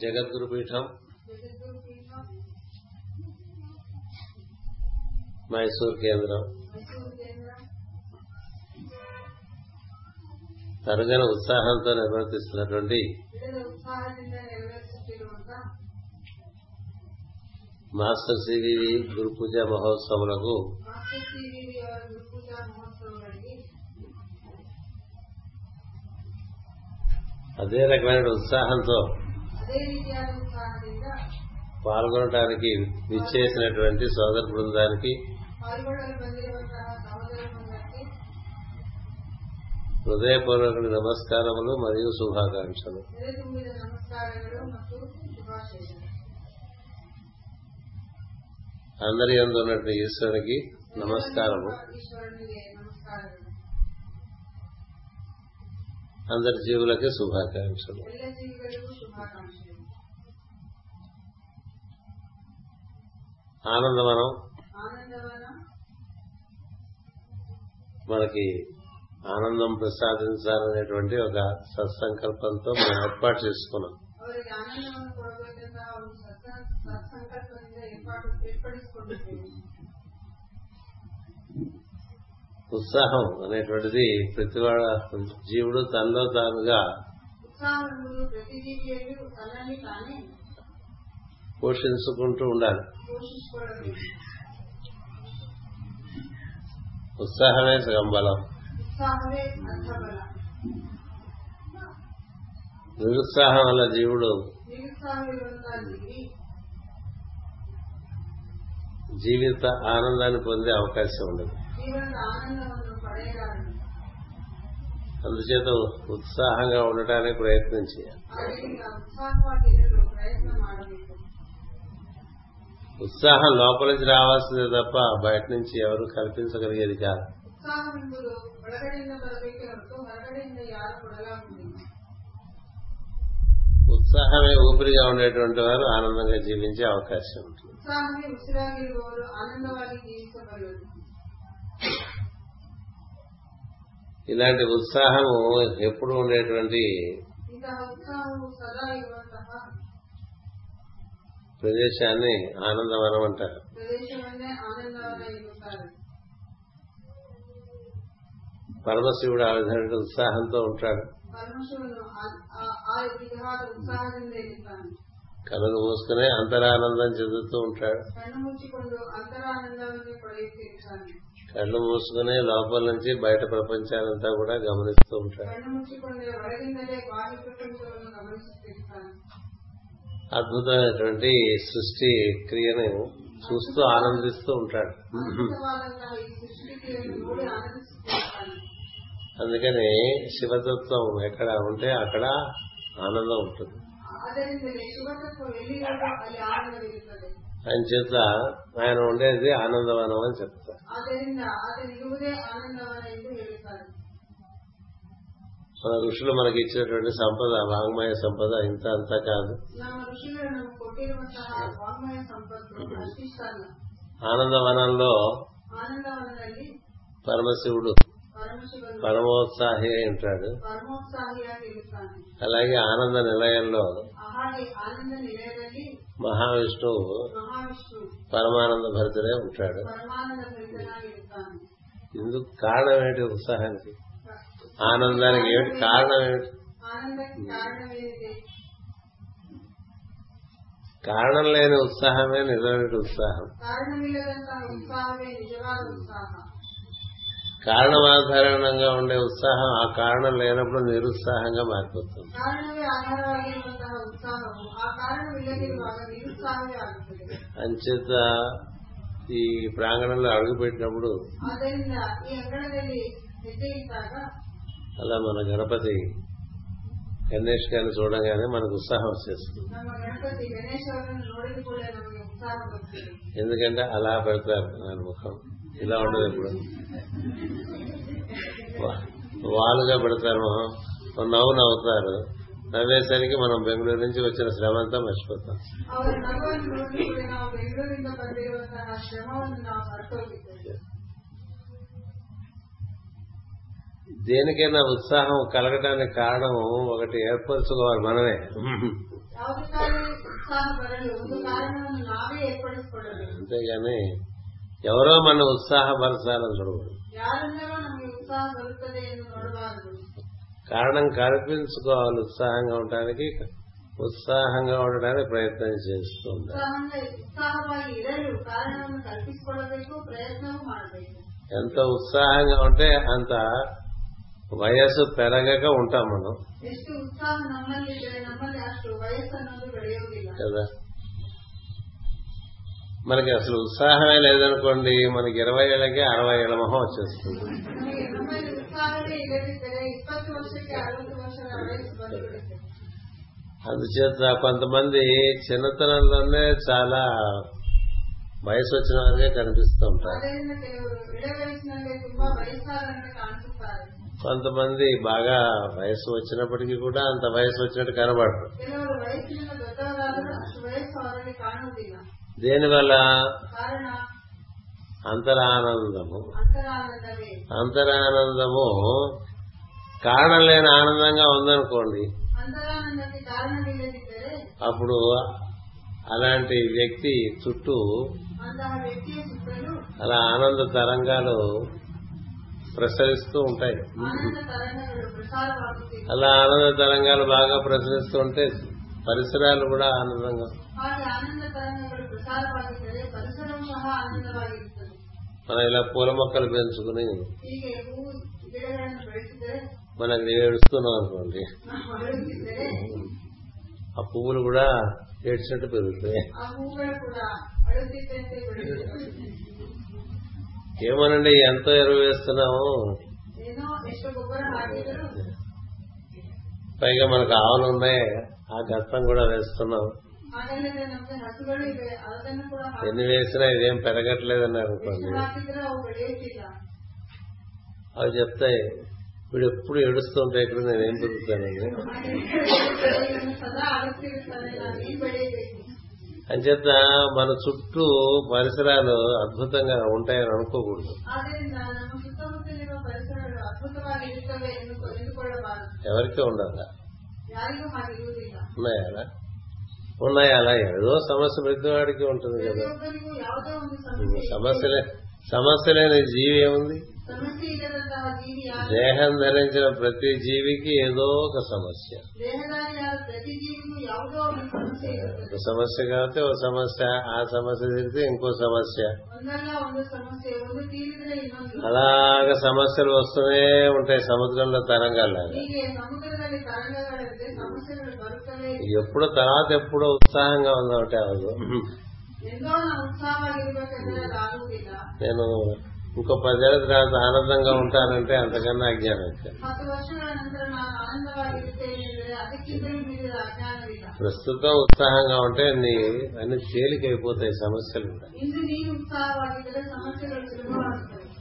జగద్గురుపీఠం, మైసూర్ కేంద్రం, తరుగన ఉత్సాహంతో నిర్వర్తిస్తున్నటువంటి master CVV గురు పూజ మహోత్సవములకు అదే రకమైన ఉత్సాహంతో పాల్గొనడానికి విచ్చేసినటువంటి సోదర బృందానికి హృదయపూర్వక నమస్కారములు మరియు శుభాకాంక్షలు. అందరి యందు ఉన్నటువంటి ఈశ్వరునికి నమస్కారము. అందరి జీవులకి శుభాకాంక్షలు. ఆనందవనం మనకి ఆనందం ప్రసాదించాలనేటువంటి ఒక సత్సంకల్పంతో మనం ఏర్పాటు చేసుకున్నాం. ఉత్సాహం అనేటువంటిది ప్రతి జీవుడు తనలో తానుగా పోషించుకుంటూ ఉండాలి. ఉత్సాహమే సగం బలం. నిరుత్సాహం వల్ల జీవుడు జీవిత ఆనందాన్ని పొందే అవకాశం ఉండదు. అందుచేత ఉత్సాహంగా ఉండటానికి ప్రయత్నం చేయాలి. ఉత్సాహం లోపల నుంచి రావాల్సిందే తప్ప బయట నుంచి ఎవరు కల్పించగలిగేది కాదు. ఉత్సాహమే ఊపిరిగా ఉండేటువంటి వారు ఆనందంగా జీవించే అవకాశం ఉంటుంది. ఇలాంటి ఉత్సాహము ఎప్పుడు ఉండేటువంటి ప్రదేశాన్ని ఆనందవనం అంటారు. పరమశివుడు ఆ విధంగా ఉత్సాహంతో ఉంటాడు. కళలు మూసుకునే అంతరానందం చెందుతూ ఉంటాడు. కళ్ళు మూసుకునే లోపల నుంచి బయట ప్రపంచానంతా కూడా గమనిస్తూ ఉంటాడు. అద్భుతమైనటువంటి సృష్టి క్రియను చూస్తూ ఆనందిస్తూ ఉంటాడు. అందుకని శివతత్వం ఎక్కడ ఉంటే అక్కడ ఆనందం ఉంటుంది. అని చేత ఆయన ఉండేది ఆనందవనం అని చెప్తారు. మన ఋషులు మనకి ఇచ్చినటువంటి సంపద, వాంగ్మయ సంపద ఇంత అంతా కాదు. ఆనందవనంలో పరమశివుడు పరమోత్సాహి అయి ఉంటాడు. అలాగే ఆనంద నిలయంలో మహావిష్ణువు పరమానంద భరితుడే ఉంటాడు. ఇందుకు కారణం ఏమిటి? ఉత్సాహానికి, ఆనందానికి ఏమిటి కారణం? ఏమిటి కారణం? లేని ఉత్సాహమే నిజమైన ఉత్సాహం. కారణం ఆధారంగా ఉండే ఉత్సాహం ఆ కారణం లేనప్పుడు నిరుత్సాహంగా మారిపోతుంది. అంచేత ఈ ప్రాంగణంలో అడుగుపెట్టినప్పుడు అలా మన గణపతి గణేష్ గారిని చూడగానే మనకు ఉత్సాహం వచ్చేస్తుంది. ఎందుకంటే అలా పెడతారు ఆయన ముఖం, ఇలా ఉండదు. ఇప్పుడు వాలుగా పెడతారు, నవ్వు నవ్వుతారు. నవ్వేసరికి మనం బెంగళూరు నుంచి వచ్చిన శ్రమ అంతా మర్చిపోతాం. దేనికైనా ఉత్సాహం కలగడానికి కారణం ఒకటి ఏర్పరచుకోవాలి మనమే. అంతేగాని ఎవరో మన ఉత్సాహపరచాలని చూడకూడదు. కారణం కల్పించుకోవాలి ఉత్సాహంగా ఉండడానికి. ఉత్సాహంగా ఉండడానికి ప్రయత్నం చేస్తూ ఉండాలి. ఎంత ఉత్సాహంగా ఉంటే అంత వయస్సు పెరగక ఉంటాం మనం కదా. మనకి అసలు ఉత్సాహమే లేదనుకోండి, మనకి 20 ఏళ్ళకి 60 ఏళ్ళ మొహం వచ్చేస్తుంది. అందుచేత కొంతమంది చిన్నతనంలోనే చాలా వయసు వచ్చిన వారికే కనిపిస్తూ ఉంటారు. కొంతమంది బాగా వయసు వచ్చినప్పటికీ కూడా అంత వయసు వచ్చినట్టు కనబడరు. దేనివల్ల? అంతరానందము. అంతరానందము కారణం లేని ఆనందంగా ఉందనుకోండి, అప్పుడు అలాంటి వ్యక్తి చుట్టూ అలా ఆనంద తరంగాలు ప్రసరిస్తూ ఉంటాయి. అలా ఆనంద తరంగాలు బాగా ప్రసరిస్తూ ఉంటే పరిసరాలు కూడా ఆనందంగా, మనం ఇలా పూల మొక్కలు పెంచుకుని మనం ఏడుస్తున్నాం అనుకోండి, ఆ పువ్వులు కూడా ఏడ్చినట్టు పెరుగుతాయి. ఏమోనండి ఎంతో ఎరువు వేస్తున్నాము, పైగా మనకు ఆవులు ఉన్నాయి, ఆ గతం కూడా వేస్తున్నాం, ఎన్ని వేసినా ఇదేం పెరగట్లేదని అనుకోండి, అవి చెప్తాయి వీడు ఎప్పుడు ఏడుస్తూ ఉంటే ఇక్కడ నేనేం పెరుగుతానండి అని చెప్తా. మన చుట్టూ పరిసరాలు అద్భుతంగా ఉంటాయని అనుకోకూడదు. ఎవరికీ ఉండాలా? ఉన్నాయా? ఉన్నాయా? అలా ఏదో సమస్య ప్రతివాడికి ఉంటుంది కదా. సమస్య లేని జీవి ఏముంది? దేహం ధరించిన ప్రతి జీవికి ఏదో ఒక సమస్య. ఒక సమస్య కాబట్టి ఒక సమస్య, ఆ సమస్య తీరితే ఇంకో సమస్య, అలాగ సమస్యలు వస్తూనే ఉంటాయి. సముద్రంలో తరంగాలాగా ఎప్పుడో తర్వాత ఎప్పుడో ఉత్సాహంగా ఉందంటే అవదు. నేను ఇంకో 10 ఏళ్ళ తర్వాత ఆనందంగా ఉంటానంటే అంతకన్నా అజ్ఞానం. ప్రస్తుతం ఉత్సాహంగా ఉంటే అన్ని తేలికైపోతాయి సమస్యలు.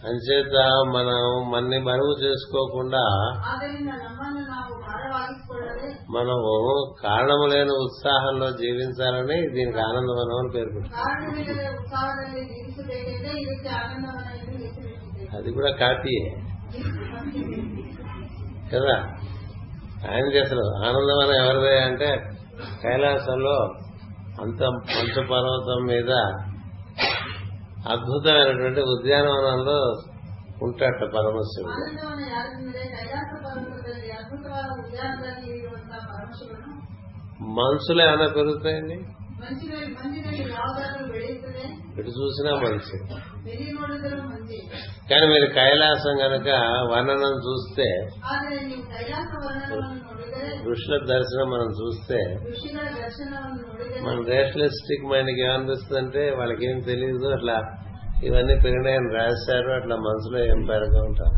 అంచేత మనని మరుగు చేసుకోకుండా మనము కారణము లేని ఉత్సాహంలో జీవించాలని దీనికి ఆనందవనం అని పేరు పెట్టారు. అది కూడా కాపీయే కదా. ఆయన చేస్తారు ఆనందవనం ఎవరిదే అంటే, కైలాసంలో అంత పంచపర్వతం మీద అద్భుతమైనటువంటి ఉద్యానవనంలో ఉంటాట పరమశివుడు. మనసులో ఏమైనా పెరుగుతాయండి? ఇటు చూసినా మనసు. కానీ మీరు కైలాసం గనక వర్ణనం చూస్తే, ఋషుల దర్శనం మనం చూస్తే, మన రేషనలిస్టిక్ మైండ్కి ఏమనిపిస్తుందంటే వాళ్ళకేం తెలియదు, అట్లా ఇవన్నీ పెరిగినాయని రాశారు, అట్లా మనసులో ఏం పెరగ ఉంటారు.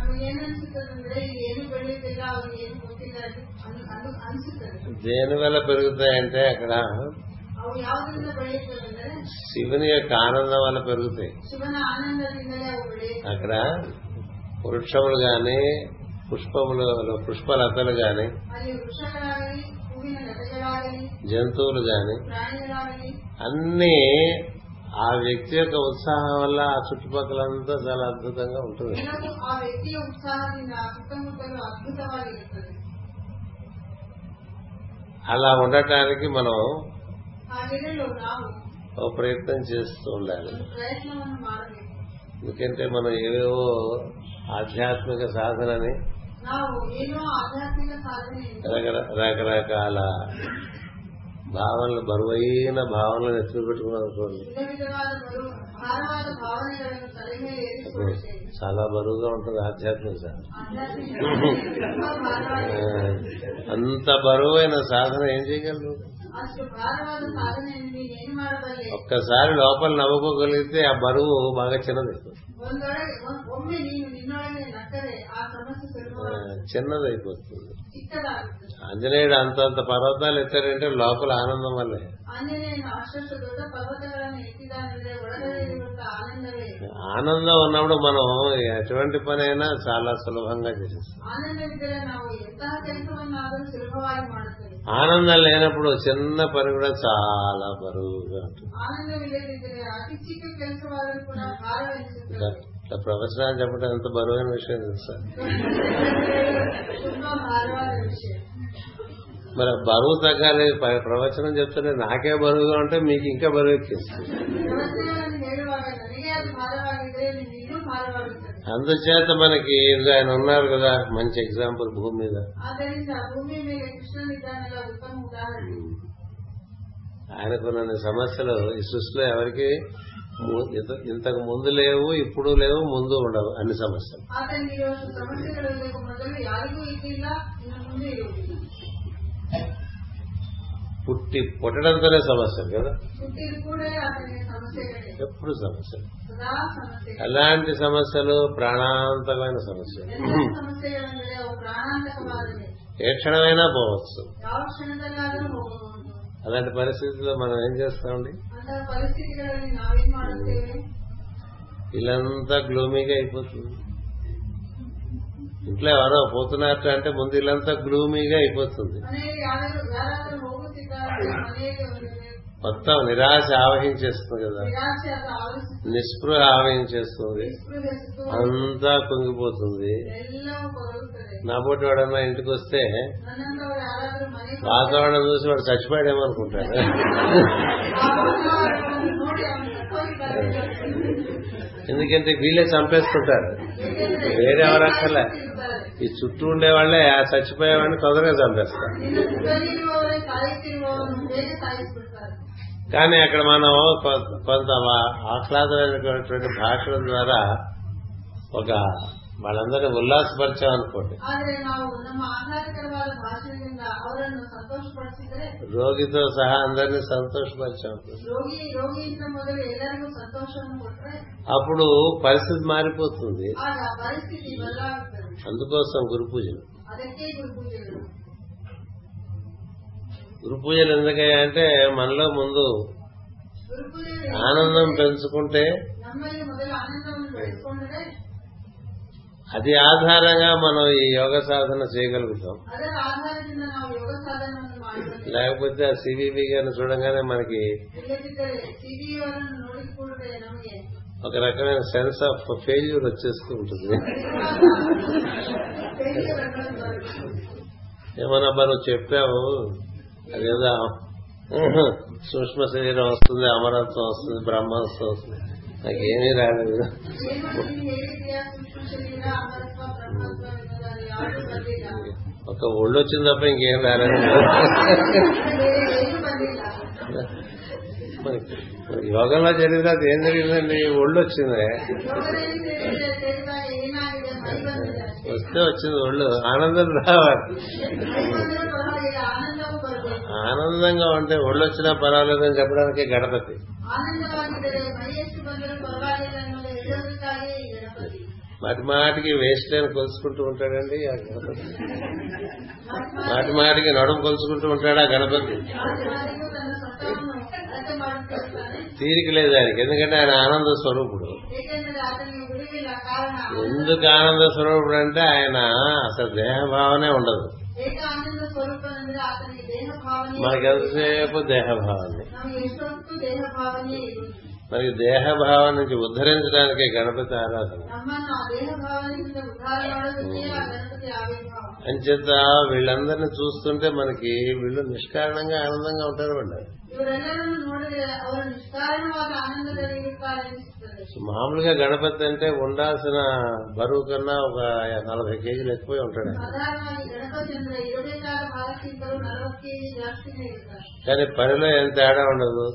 దేనివల్ల పెరుగుతాయంటే అక్కడ శివుని యొక్క ఆనందం వల్ల పెరుగుతాయి. అక్కడ వృక్షములు గాని, పుష్పలతలు గాని, జంతువులు గాని అన్ని ఆ వ్యక్తి యొక్క ఉత్సాహం వల్ల ఆ చుట్టుపక్కలంతా చాలా అద్భుతంగా ఉంటుంది. అలా ఉండటానికి మనం ఒక ప్రయత్నం చేస్తూ ఉండాలి. ఎందుకంటే మనం ఏవేవో ఆధ్యాత్మిక సాధనని రకరకాల భావనలు, బరువైన భావనలు ఎత్తులు పెట్టుకున్నాం అనుకోండి, చాలా బరువుగా ఉంటుంది ఆధ్యాత్మిక సాధన. అంత బరువైన సాధన ఏం చేయగలరు? ఒక్కసారి లోపల నవ్వుకోగలిగితే ఆ బరువు బాగా చిన్నదైపోతుంది, చిన్నదైపోతుంది. ఆంజనేయుడు అంతంత పర్వతాలు ఎత్తాడంటే లోపల ఆనందం వల్లే. ఆనందం ఉన్నప్పుడు మనం ఎటువంటి పని అయినా చాలా సులభంగా చేసేస్తాం. ఆనందం లేనప్పుడు చిన్న పని కూడా చాలా బరువుగా ఉంటుంది. ప్రవచనాలు చెప్పడం ఎంత బరువైన విషయం తెలుసా? మరి బరువు తగ్గాలి. ప్రవచనం చెప్తుంటే నాకే బరువుగా ఉంటే మీకు ఇంకా బరువు ఎక్కిస్తుంది. అందుచేత మనకి ఆయన ఉన్నారు కదా మంచి ఎగ్జాంపుల్ భూమి మీద. ఆయనకు కొన్ని సమస్యలు ఈ సృష్టిలో ఎవరికి ఇంతకు ముందు లేవు, ఇప్పుడు లేవు, ముందు ఉండవు. అన్ని సమస్యలు పుట్టడంతోనే సమస్యలు కదా, ఎప్పుడు సమస్యలు. ఎలాంటి సమస్యలు? ప్రాణాంతకమైన సమస్యలు. ఏ క్షణమైనా పోవచ్చు. అలాంటి పరిస్థితుల్లో మనం ఏం చేస్తామండి? ఇల్లంతా గ్లూమీగా అయిపోతుంది. ఇంట్లో ఎవరో పోతున్నట్లు అంటే ముందు ఇల్లంతా గ్లూమీగా అయిపోతుంది. మొత్తం నిరాశ ఆవహించేస్తుంది కదా, నిస్పృహ ఆవహించేస్తుంది, అంతా కుంగిపోతుంది. నా పోటీ వాడన్నా ఇంటికి వస్తే వాతావరణం చూసి వాడు చచ్చిపోయాడేమనుకుంటాడు. ఎందుకంటే వీళ్ళే చంపేస్తుంటారు, వేరెవరక్కర్లే. ఈ చుట్టూ ఉండేవాళ్లే ఆ చచ్చిపోయేవాడిని తొందరగా చంపేస్తారు. కానీ అక్కడ మనం కొంత ఆహ్లాదమైనటువంటి భాషల ద్వారా ఒక వాళ్ళందరినీ ఉల్లాసపరిచామనుకోండి. రోగితో సహా అందరినీ సంతోషపరిచాం. అప్పుడు పరిస్థితి మారిపోతుంది. అందుకోసం గురు పూజలు. గురు పూజలు ఎందుకంటే మనలో ముందు ఆనందం పెంచుకుంటే అది ఆధారంగా మనం ఈ యోగ సాధన చేయగలుగుతాం. లేకపోతే ఆ సివివి గారిని చూడంగానే మనకి ఒక రకమైన సెన్స్ ఆఫ్ ఫెయిల్యూర్ వచ్చేస్తూ ఉంటుంది. ఏమన్నా మనం చెప్పాము అదేదో సూక్ష్మ శరీరం వస్తుంది, అమరత్వం వస్తుంది, బ్రహ్మాస్త్రం వస్తుంది, నాకేమీ రాలేదు. ఒక ఒళ్ళు వచ్చింది తప్ప ఇంకేం రాలేదు. యోగంలో జరిగితే అది ఏం జరిగిందండి? ఒళ్ళు వచ్చింది, వస్తే వచ్చింది ఒళ్ళు. ఆనందం రావాలి. ఆనందంగా ఉంటే ఒళ్ళు వచ్చినా పర్వాలేదని చెప్పడానికి గణపతి. మాటి మాటికి వేస్ట్ లైన్ కొలుసుకుంటూ ఉంటాడండి ఆ గణపతి. మాటి మాటికి నడుము కొలుసుకుంటూ ఉంటాడు ఆ గణపతి. తీరిక లేదు దానికి. ఎందుకంటే ఆయన ఆనంద స్వరూపుడు. ఎందుకు ఆనంద స్వరూపుడు అంటే ఆయన అసలు దేహభావనే ఉండదు. మనకి ఎంతసేపు దేహభావనే. మరి దేహభావం నుంచి ఉద్ధరించడానికే గణపతి ఆరాధన. అంచేత వీళ్ళందరినీ చూస్తుంటే మనకి వీళ్ళు నిష్కారణంగా ఆనందంగా ఉంటారు. వాళ్ళు మామూలుగా గణపతి అంటే ఉండాల్సిన బరువు కన్నా ఒక 40 కేజీలు ఎక్కువ ఉంటాడు, కానీ పనిలో ఏం తేడా ఉండదు,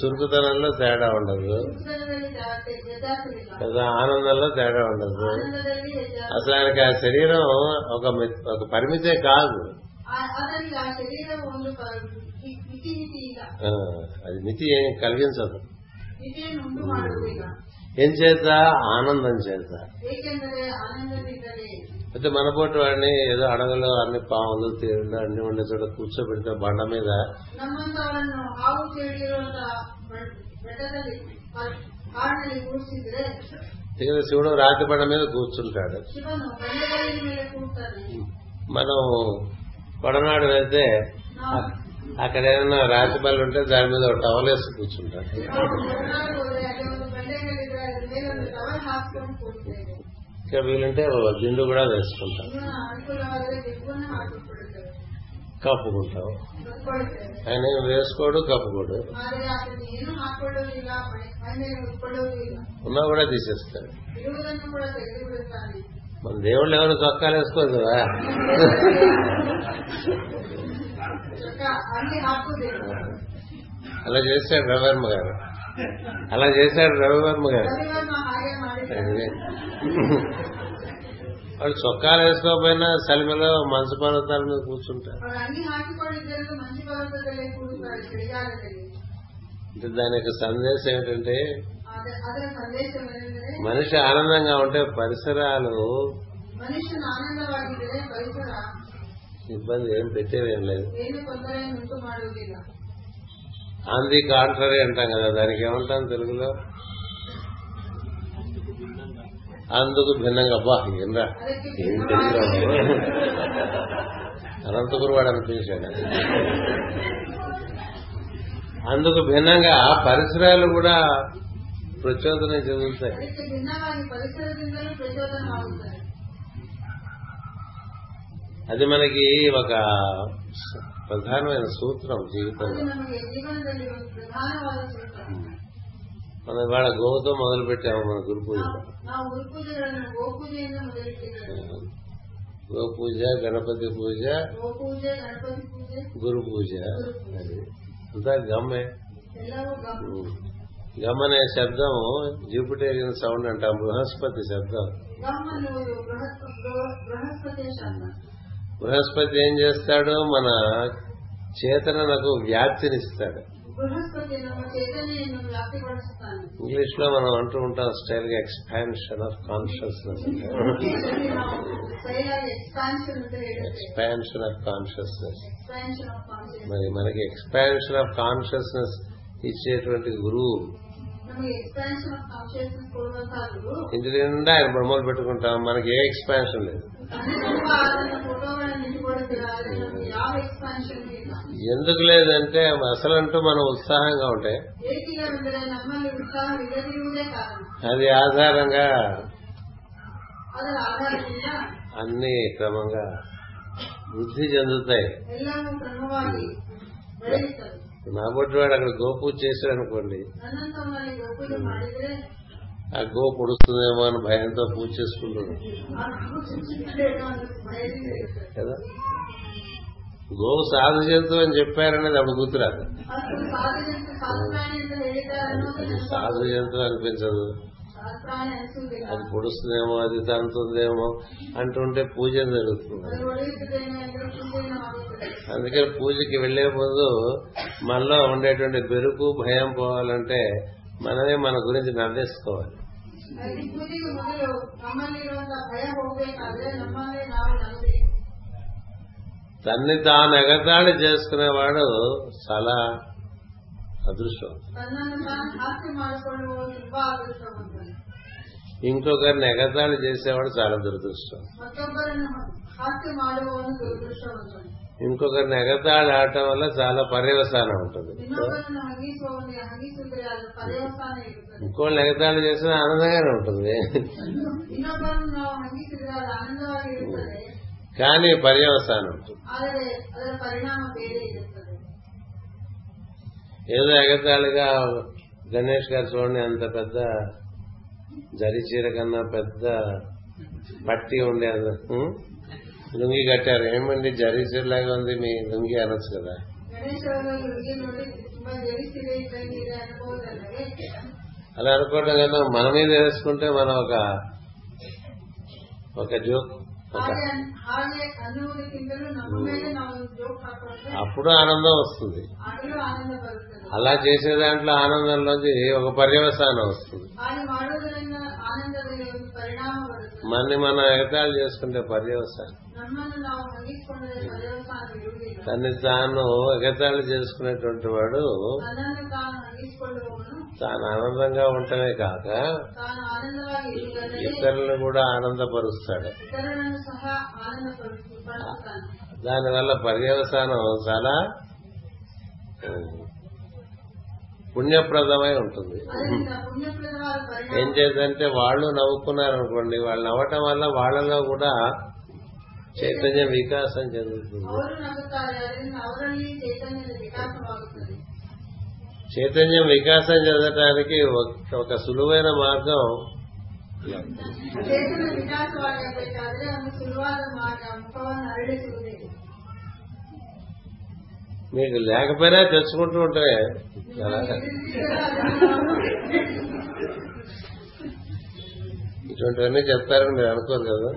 చురుకుతనంలో తేడా ఉండదు కదా, ఆనందంలో తేడా ఉండదు. అసలు ఆయనకి ఆ శరీరం ఒక పరిమితే కాదు, అది మితి కలిగించదు. ఏం చేత? ఆనందం చేత. అయితే మన పోటీ వాడిని ఏదో అడగలు అన్ని పాములు తేళ్లు అన్ని ఉండే చోట కూర్చోబెడితే బండ మీద శివుడు రాతి బండ మీద కూర్చుంటాడు. మనం కొడనాడు వెళ్తే అక్కడ ఏదైనా రాతి బళ్ళు ఉంటే దాని మీద ఒక టవల్ వేసి కూర్చుంటారు. ఇంకా వీలుంటే దిండు కూడా వేసుకుంటాం, కప్పుకుంటాం. ఆయన వేసుకోడు, కప్పుకోడు, ఉన్నా కూడా తీసేస్తాడు. మన దేవుళ్ళు ఎవరు చొక్కాలు వేసుకోదు కదా, అలా చేశాడు రవివర్మ గారు. వాడు చొక్కాలు వేసుకోకపోయినా సలిమలో మంచు పర్వతాల మీద కూర్చుంటారు. దాని యొక్క సందేశం ఏంటంటే, మనిషి ఆనందంగా ఉంటే పరిసరాలు ఇబ్బంది ఏం పెట్టేదేం లేదు. ఆన్ ది కాంట్రరీ అంటాం కదా, దానికి ఏమంటాం తెలుగులో? అందుకు భిన్నంగా. అబ్బా ఏంద్రా అనంతపురు వాడు అనిపించాడు. అందుకు భిన్నంగా పరిసరాలు కూడా ప్రచోదనం చెందుతాయి. అది మనకి ఒక ప్రధానమైన సూత్రం జీవితంలో. మనం ఇవాళ గోవుతో మొదలు పెట్టాము మన గురు పూజ. గో పూజ, గణపతి పూజ, గురు పూజ, అది అంతా గమ్మే. గమ్ అనే శబ్దం జ్యూపిటేరియన్ సౌండ్ అంటాం, బృహస్పతి శబ్దం. బృహస్పతి ఏం చేస్తాడు? మన చేతనకు వ్యాప్తినిస్తాడు. ఇంగ్లీష్ లో మనం అంటూ ఉంటాం స్టైల్ గా expansion of consciousness. Expansion of consciousness, మరి మనకి ఎక్స్పాన్షన్ ఆఫ్ కాన్షియస్నెస్ ఇచ్చేటువంటి గురువు. ఇంటి నిండా ఆయన బొమ్మలు పెట్టుకుంటాం, మనకి ఏ ఎక్స్పాన్షన్ లేదు. ఎందుకు లేదంటే అసలంటూ మనం ఉత్సాహంగా ఉంటే అది ఆధారంగా అన్ని క్రమంగా వృద్ధి చెందుతాయి. నా బొట్టు వాడు అక్కడ గోపూజ చేశాడు అనుకోండి, ఆ గో పొడుస్తుందేమో అని భయంతో పూజ చేసుకుంటాడు కదా. గోవు సాధు జంతువు అని చెప్పారనేది అప్పుడు గుర్తురాదు. సాధు జంతువు అనిపించదు, అది పొడుస్తుందేమో, అది తంతుందేమో అంటుంటే పూజ జరుగుతుంది. అందుకని పూజకి వెళ్లే ముందు మనలో ఉండేటువంటి బెరుకు భయం పోవాలంటే మనమే మన గురించి నవ్వేసుకోవాలి. తన్ని తాను ఎగతాళి చేసుకునేవాడు చాలా అదృష్టం. ఇంకొకరిని ఎగతాళి చేసేవాడు చాలా దురదృష్టం. ఇంకొక నెగతాడు ఆడటం వల్ల చాలా పర్యవసానం ఉంటుంది. ఇంకో నెగతాడు చేసినా ఆనందంగానే ఉంటుంది, కానీ పర్యవసానం ఉంటుంది. ఏదో ఎగతాళిగా గణేష్ గారు చూడండి, అంత పెద్ద జరిచీర కన్నా పెద్ద పట్టి ఉండే లుంగి కట్టారు. ఏమండి జరిచీరలాగా ఉంది మీ లుంగి అనొచ్చు కదా. అలా అనుకోవటం కదా, మన మీద వేసుకుంటే మనం ఒక జోక్, అప్పుడు ఆనందం వస్తుంది. అలా చేసే దాంట్లో ఆనందంలోంచి ఒక పర్యవసానం వస్తుంది. మన్ని మనం ఎగతాలు చేసుకుంటే పర్యవసానం, తన్ని తాను ఎగతాలు చేసుకునేటువంటి వాడు తాను ఆనందంగా ఉండటమే కాక ఇతరులను కూడా ఆనందపరుస్తాడు. దానివల్ల పర్యవసానం చాలా పుణ్యప్రదమై ఉంటుంది. ఏం చేద్దంటే వాళ్ళు నవ్వుకున్నారనుకోండి, వాళ్ళు నవ్వటం వల్ల వాళ్ళలో కూడా చైతన్యం వికాసం జరుగుతుంది. చైతన్యం వికాసం చెందటానికి ఒక సులువైన మార్గం మీకు లేకపోయినా తెచ్చుకుంటూ ఉంటే ఇటువంటివన్నీ చెప్తారని మీరు అనుకోరు కదా.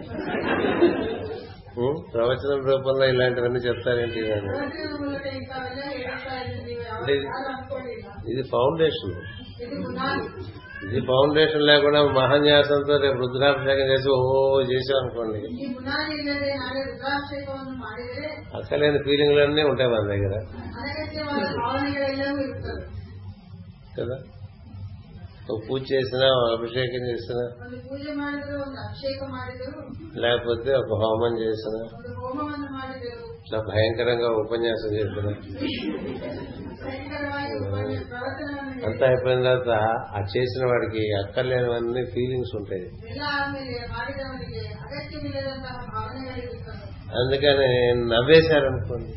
ప్రవచనం రూపంలో ఇలాంటివన్నీ చెప్తారేంటి? ఇది ఫౌండేషన్ లేకుండా మహాన్యాసంతో రేపు రుద్రాభిషేకం చేసి చేసామనుకోండి, అక్కలేని ఫీలింగ్లన్నీ ఉంటాయి మన దగ్గర కదా. ఒక పూజ చేసినా, అభిషేకం చేసినా, లేకపోతే ఒక హోమం చేసినా, ఇట్లా భయంకరంగా ఉపన్యాసం చేసినా, అంతా అయిపోయిన తర్వాత ఆ చేసిన వాడికి అక్కర్లేనివన్నీ ఫీలింగ్స్ ఉంటాయి. అందుకని నవ్వేశారనుకోండి,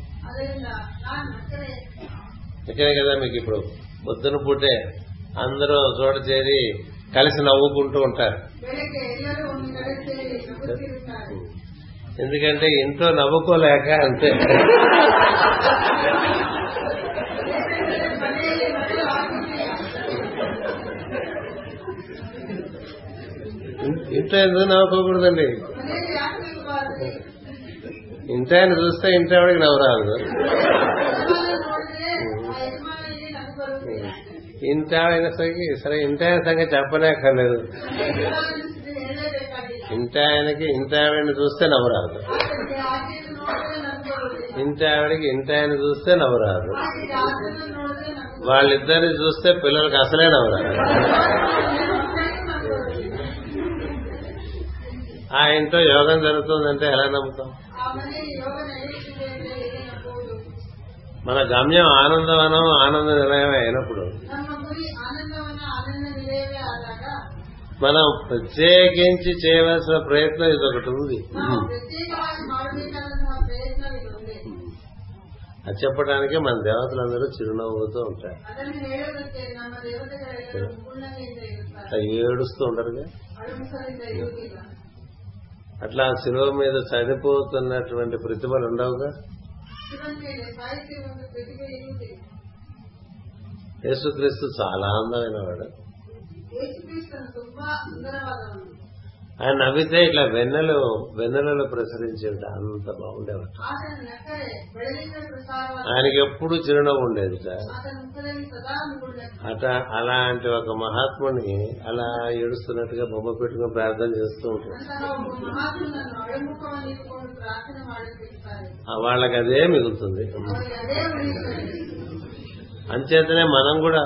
అందుకనే కదా మీకు ఇప్పుడు పొద్దున పూటే అందరూ చోట చేరి కలిసి నవ్వుకుంటూ ఉంటారు. ఎందుకంటే ఇంట్లో నవ్వుకోలేక అంతే, ఇంట్లో ఎందుకు నవ్వుకోకూడదండి? ఇంటి ఆయన చూస్తే ఇంటి ఆవిడకి నవ్వురాదు, ఇంటి ఆవిడ సరే ఇంటి ఆయన సంగతి చెప్పలేకలేదు, ఇంటి ఆయనకి ఇంటి ఆవిడని చూస్తే నవ్వురాదు, ఇంటి ఆవిడకి ఇంటి ఆయన చూస్తే నవ్వురాదు, వాళ్ళిద్దరిని చూస్తే పిల్లలకి అసలే నవ్వురాదు. ఆ ఇంట్లో యోగం జరుగుతుందంటే ఎలా నమ్ముతాం? మన గమ్యం ఆనందవనం, ఆనంద నిలయం అయినప్పుడు మనం ప్రత్యేకించి చేయవలసిన ప్రయత్నం ఇదొకటి ఉంది. అది చెప్పడానికి మన దేవతలందరూ చిరునవ్వుతూ ఉంటారు, ఏడుస్తూ ఉంటారుగా. అట్లా శిలువ మీద చనిపోతున్నటువంటి ప్రతిభలు ఉండవుగా. యేసుక్రీస్తు చాలా అందమైన వాడు, ఆయన నవ్వితే ఇట్లా వెన్నెలలో ప్రసరించేట అంత బాగుండేవాడు. ఆయనకి ఎప్పుడు చిరునవ్వు ఉండేది. అలాంటి ఒక మహాత్ముడిని అలా ఏడుస్తున్నట్టుగా బొమ్మ పెట్టుకుని ప్రార్థన చేస్తూ ఉంటాడు. వాళ్ళకి అదే మిగులుతుంది. అంచేతనే మనం కూడా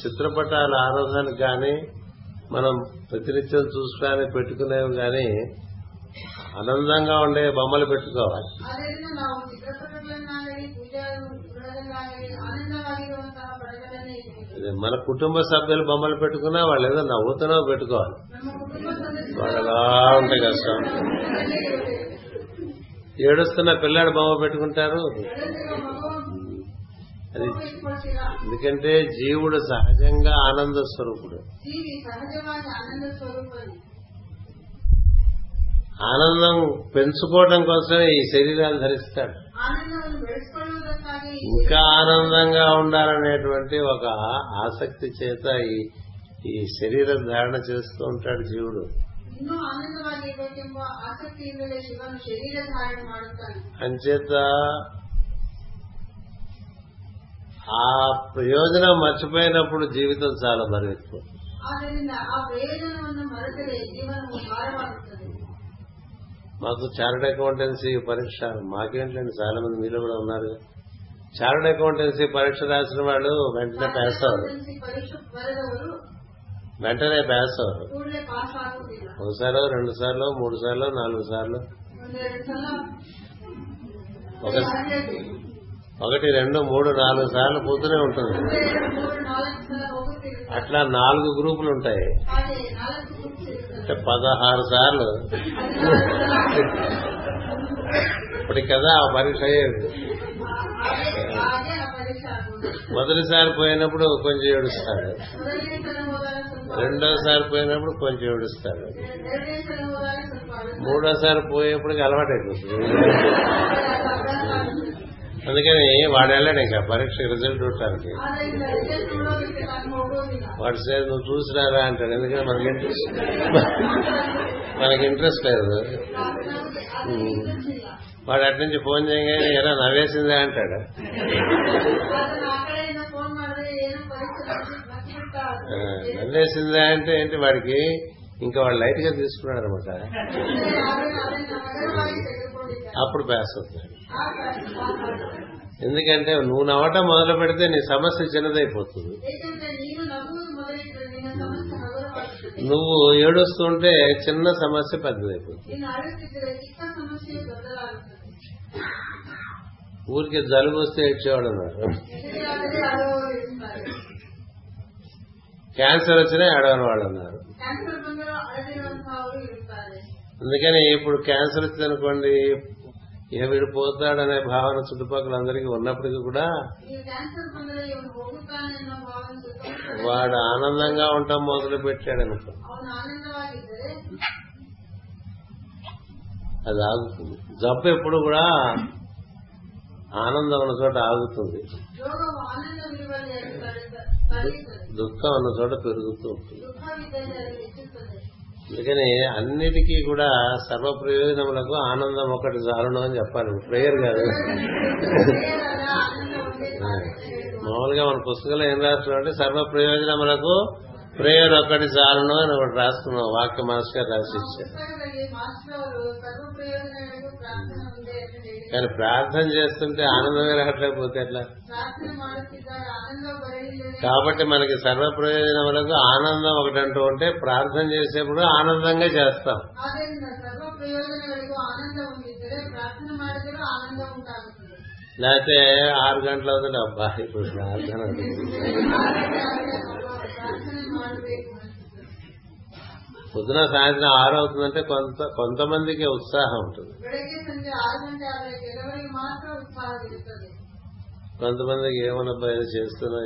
చిత్రపటాల ఆరాధనకు కానీ, మనం ప్రతినిత్యం చూసుకుని పెట్టుకునేవి కానీ ఆనందంగా ఉండే బొమ్మలు పెట్టుకోవాలి. మన కుటుంబ సభ్యులు బొమ్మలు పెట్టుకున్నా వాళ్ళు ఏదో నవ్వుతూనో పెట్టుకోవాలి, వాళ్ళలా ఉంటాయి కష్టం. ఏడుస్తున్న పిల్లాడు బొమ్మ పెట్టుకుంటారు. ఎందుకంటే జీవుడు సహజంగా ఆనంద స్వరూపుడు. ఆనందం పెంచుకోవడం కోసమే ఈ శరీరాన్ని ధరిస్తాడు. ఇంకా ఆనందంగా ఉండాలనేటువంటి ఒక ఆసక్తి చేత ఈ శరీరం ధారణ చేస్తూ ఉంటాడు జీవుడు. అంచేత ఆ ప్రయోజనం మర్చిపోయినప్పుడు జీవితం చాలా బరువెత్తుతుంది. మాకు చార్టెడ్ అకౌంటెన్సీ పరీక్ష, మాకేంటండి చాలా మంది మీలో కూడా ఉన్నారు, చార్టెడ్ అకౌంటెన్సీ పరీక్ష రాసిన వాళ్ళు వెంటనే పాస్ అవ్వరు. ఒకసారి, రెండు సార్లు, మూడు సార్లు, నాలుగు సార్లు, ఒకటి, రెండు, మూడు, నాలుగు సార్లు పోతూనే ఉంటుంది. అట్లా 4 గ్రూపులు ఉంటాయి. అంటే 16 సార్లు ఇప్పటి కదా ఆ పరీక్ష అయ్యేది. మొదటిసారి పోయినప్పుడు కొంచెం ఏడుస్తాడు, రెండోసారి పోయినప్పుడు కొంచెం ఏడుస్తాడు, మూడోసారి పోయేప్పటికి అలవాటు అయిపోతుంది. అందుకని వాడు వెళ్ళాడు ఇంకా పరీక్ష రిజల్ట్ చూడటానికి. వాడు సార్ నువ్వు చూసినారా అంటాడు. ఎందుకంటే మనకి ఇంట్రెస్ట్ లేదు. వాడు అటు నుంచి ఫోన్ చేయగానే ఎలా నవ్వేసిందా అంటాడు. నవ్వేసిందా అంటే ఏంటి, వాడికి ఇంకా వాడు లైట్ గా తీసుకున్నాడు అనమాట. అప్పుడు పాస్ అవుతున్నాడు. ఎందుకంటే నువ్వు నవ్వటం మొదలు పెడితే నీ సమస్య చిన్నదైపోతుంది. నువ్వు ఏడుస్తుంటే చిన్న సమస్య పెద్దదైపోతుంది. ఊరికి జలుబు వస్తే ఏడ్చేవాడు అన్నారు, క్యాన్సర్ వచ్చినా ఏడవని వాళ్ళు అన్నారు. అందుకని ఇప్పుడు క్యాన్సర్ వచ్చింది అనుకోండి, ఏ వీడు పోతాడనే భావన చుట్టుపక్కల అందరికీ ఉన్నప్పటికీ కూడా వాడు ఆనందంగా ఉంటాం మొదలు పెట్టాడనుకో అది ఆగుతుంది. జబ్బు ఎప్పుడు కూడా ఆనందం ఉన్న చోట ఆగుతుంది, దుఃఖం ఉన్న చోట పెరుగుతూ ఉంటుంది. అందుకని అన్నిటికీ కూడా సర్వ ప్రయోజనములకు ఆనందం ఒకటి దారుణం అని చెప్పాలి. ప్రేయర్ కాదు. మామూలుగా మన పుస్తకంలో ఏం రాస్తున్నాం అంటే సర్వ ప్రయోజనములకు ప్రేయర్ ఒకటి దారుణం అని ఒకటి రాస్తున్నాం. వాక్య మాస్ గారు రాసి ఇచ్చారు. కానీ ప్రార్థన చేస్తుంటే ఆనందమే రావట్లేకపోతే ఎట్లా? కాబట్టి మనకి సర్వ ప్రయోజనములకు ఆనందం ఒకటంటూ ఉంటే ప్రార్థన చేసేప్పుడు ఆనందంగా చేస్తాం. లేకపోతే 6 గంటల అవుతుంది, అబ్బా ఇప్పుడు ప్రార్థన పొద్దున సాయంత్రం 6 అవుతుందంటే కొంతమందికి ఉత్సాహం ఉంటుంది, కొంతమందికి ఏమన్నా చేస్తున్నా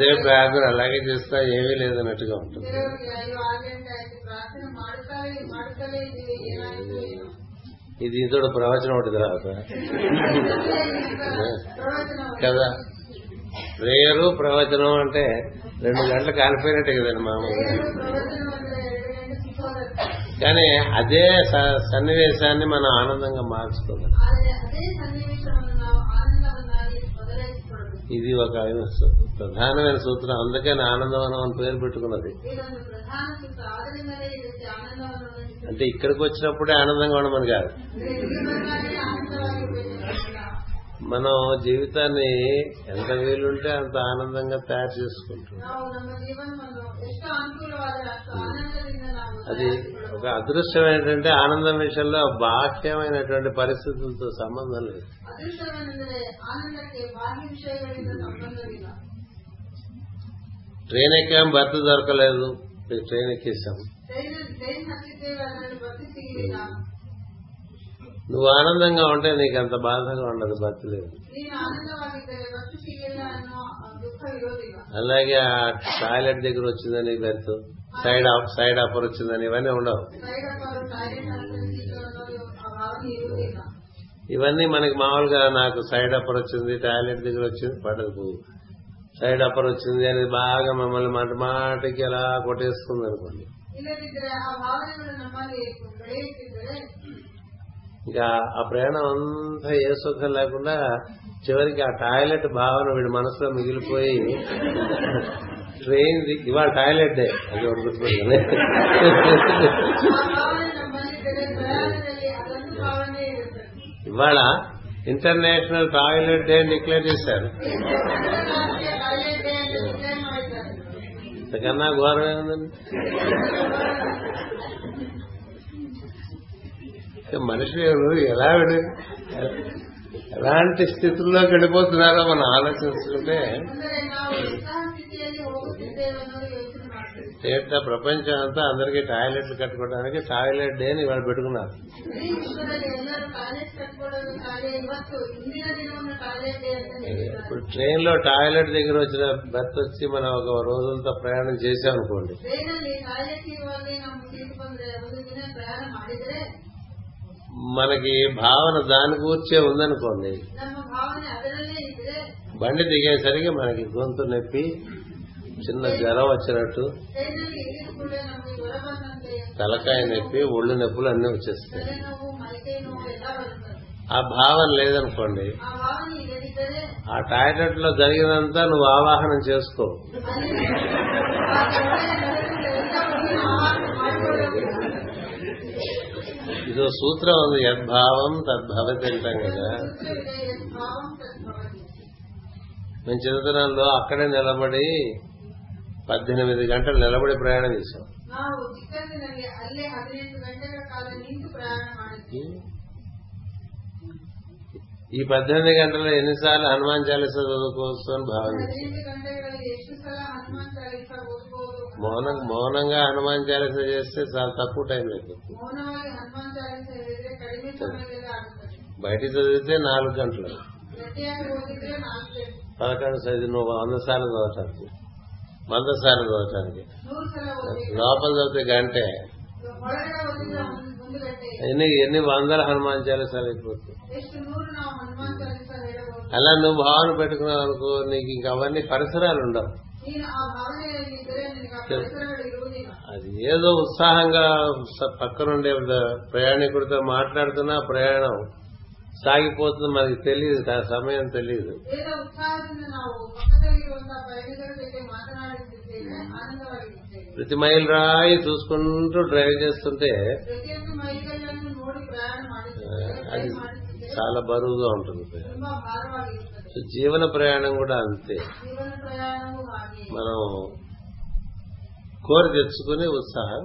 అదే ప్రార్థన అలాగే చేస్తా ఏమీ లేదన్నట్టుగా ఉంటుంది. ఇది ఇతడు ప్రవచనం ఒకటి తర్వాత కదా, ప్రేయరు ప్రవచనం అంటే 2 గంటలు కాలిపోయినట్టే కదండి మామూలుగా. కానీ అదే సన్నివేశాన్ని మనం ఆనందంగా మార్చుకున్నాం. ఇది ఒక ప్రధానమైన సూత్రం. అందుకని ఆనందవనం అని పేరు పెట్టుకున్నది. అంటే ఇక్కడికి వచ్చినప్పుడే ఆనందంగా ఉండమని కాదు, మనం జీవితాన్ని ఎంత వీలుంటే అంత ఆనందంగా తయారు చేసుకుంటున్నాం. అది ఒక అదృష్టం. ఏంటంటే ఆనందం విషయంలో బాహ్యమైనటువంటి పరిస్థితులతో సంబంధం లేదు. ట్రైన్ ఎక్కాం, బర్త్ దొరకలేదు, ట్రైన్ ఎక్కేసాం. నువ్వు ఆనందంగా ఉంటే నీకు అంత బాధగా ఉండదు, భక్తి లేదు. అలాగే ఆ టాయిలెట్ దగ్గర వచ్చిందని భర్త, సైడ్ ఆఫర్ వచ్చిందని ఇవన్నీ ఉండవు. ఇవన్నీ మనకి మామూలుగా నాకు సైడ్ ఆఫర్ వచ్చింది, టాయిలెట్ దగ్గర వచ్చింది, పడదు సైడ్ ఆఫర్ వచ్చింది అనేది బాగా మమ్మల్ని మాటికి అలా కొట్టేస్తుంది అనుకోండి. ఇంకా ఆ ప్రయాణం అంతా ఏ సుఖం లేకుండా చివరికి ఆ టాయిలెట్ భావన వీడి మనసులో మిగిలిపోయి ట్రైన్ ఇవాళ టాయిలెట్ డే అది వడుకుతుంది. ఇవాళ ఇంటర్నేషనల్ టాయిలెట్ డే డిక్లేర్ చేశారు. ఇంతకన్నా ఘోరం ఏముందండి? మనిషి ఎలాంటి స్థితుల్లోకి వెళ్ళిపోతున్నారో మనం ఆలోచిస్తుంటే ప్రపంచం అంతా అందరికీ టాయిలెట్లు కట్టుకోవడానికి టాయిలెట్ డే అని వాళ్ళు పెట్టుకున్నారు. ఇప్పుడు ట్రైన్ లో టాయిలెట్ దగ్గర వచ్చిన బర్త్ వచ్చి మనం ఒక రోజంతా ప్రయాణం చేశామనుకోండి, మనకి భావన దాని కూర్చే ఉందనుకోండి, బండి దిగేసరికి మనకి గొంతు నొప్పి, చిన్న జ్వరం వచ్చినట్టు, తలకాయ నొప్పి, ఒళ్ళు నొప్పులు అన్నీ వచ్చేస్తాయి. ఆ భావన లేదనుకోండి, ఆ టాయిలెట్ లో జరిగినంతా నువ్వు ఆవాహనం చేసుకో. ఇదో సూత్రం ఉంది, యద్భావం తద్భవతి అంటాం కదా. మేము చిన్నతనంలో అక్కడే నిలబడి 18 గంటలు నిలబడి ప్రయాణం చేశాం. ఈ 18 గంటలు ఎన్నిసార్లు హనుమాన్ చాలీస చదువుకోవచ్చు అని భావన చేస్తాం. మౌనంగా హనుమాన్ చాలీస చేస్తే చాలా తక్కువ టైం అయిపోతుంది. బయట చదివితే 4 గంటలు, 11 సైజు నువ్వు 100 సార్లు చదవటానికి, 100 సార్లు చదవటానికి. లోపల చదివితే గంటే ఎన్ని వందల హనుమాన్ చాలీసాలు అయిపోతుంది. అలా నువ్వు భావన పెట్టుకున్నావు అనుకో, నీకు ఇంక అవన్నీ పరిసరాలు ఉండవు. అది ఏదో ఉత్సాహంగా పక్కనుండే ప్రయాణికుడితో మాట్లాడుతున్నా ప్రయాణం సాగిపోతుంది, మనకి తెలియదు, ఆ సమయం తెలియదు. ప్రతి మైలు రాయి చూసుకుంటూ డ్రైవ్ చేస్తుంటే అది చాలా బరువుగా ఉంటుంది. జీవన ప్రయాణం కూడా అంతే. మనం కోరి తెచ్చుకునే ఉత్సాహం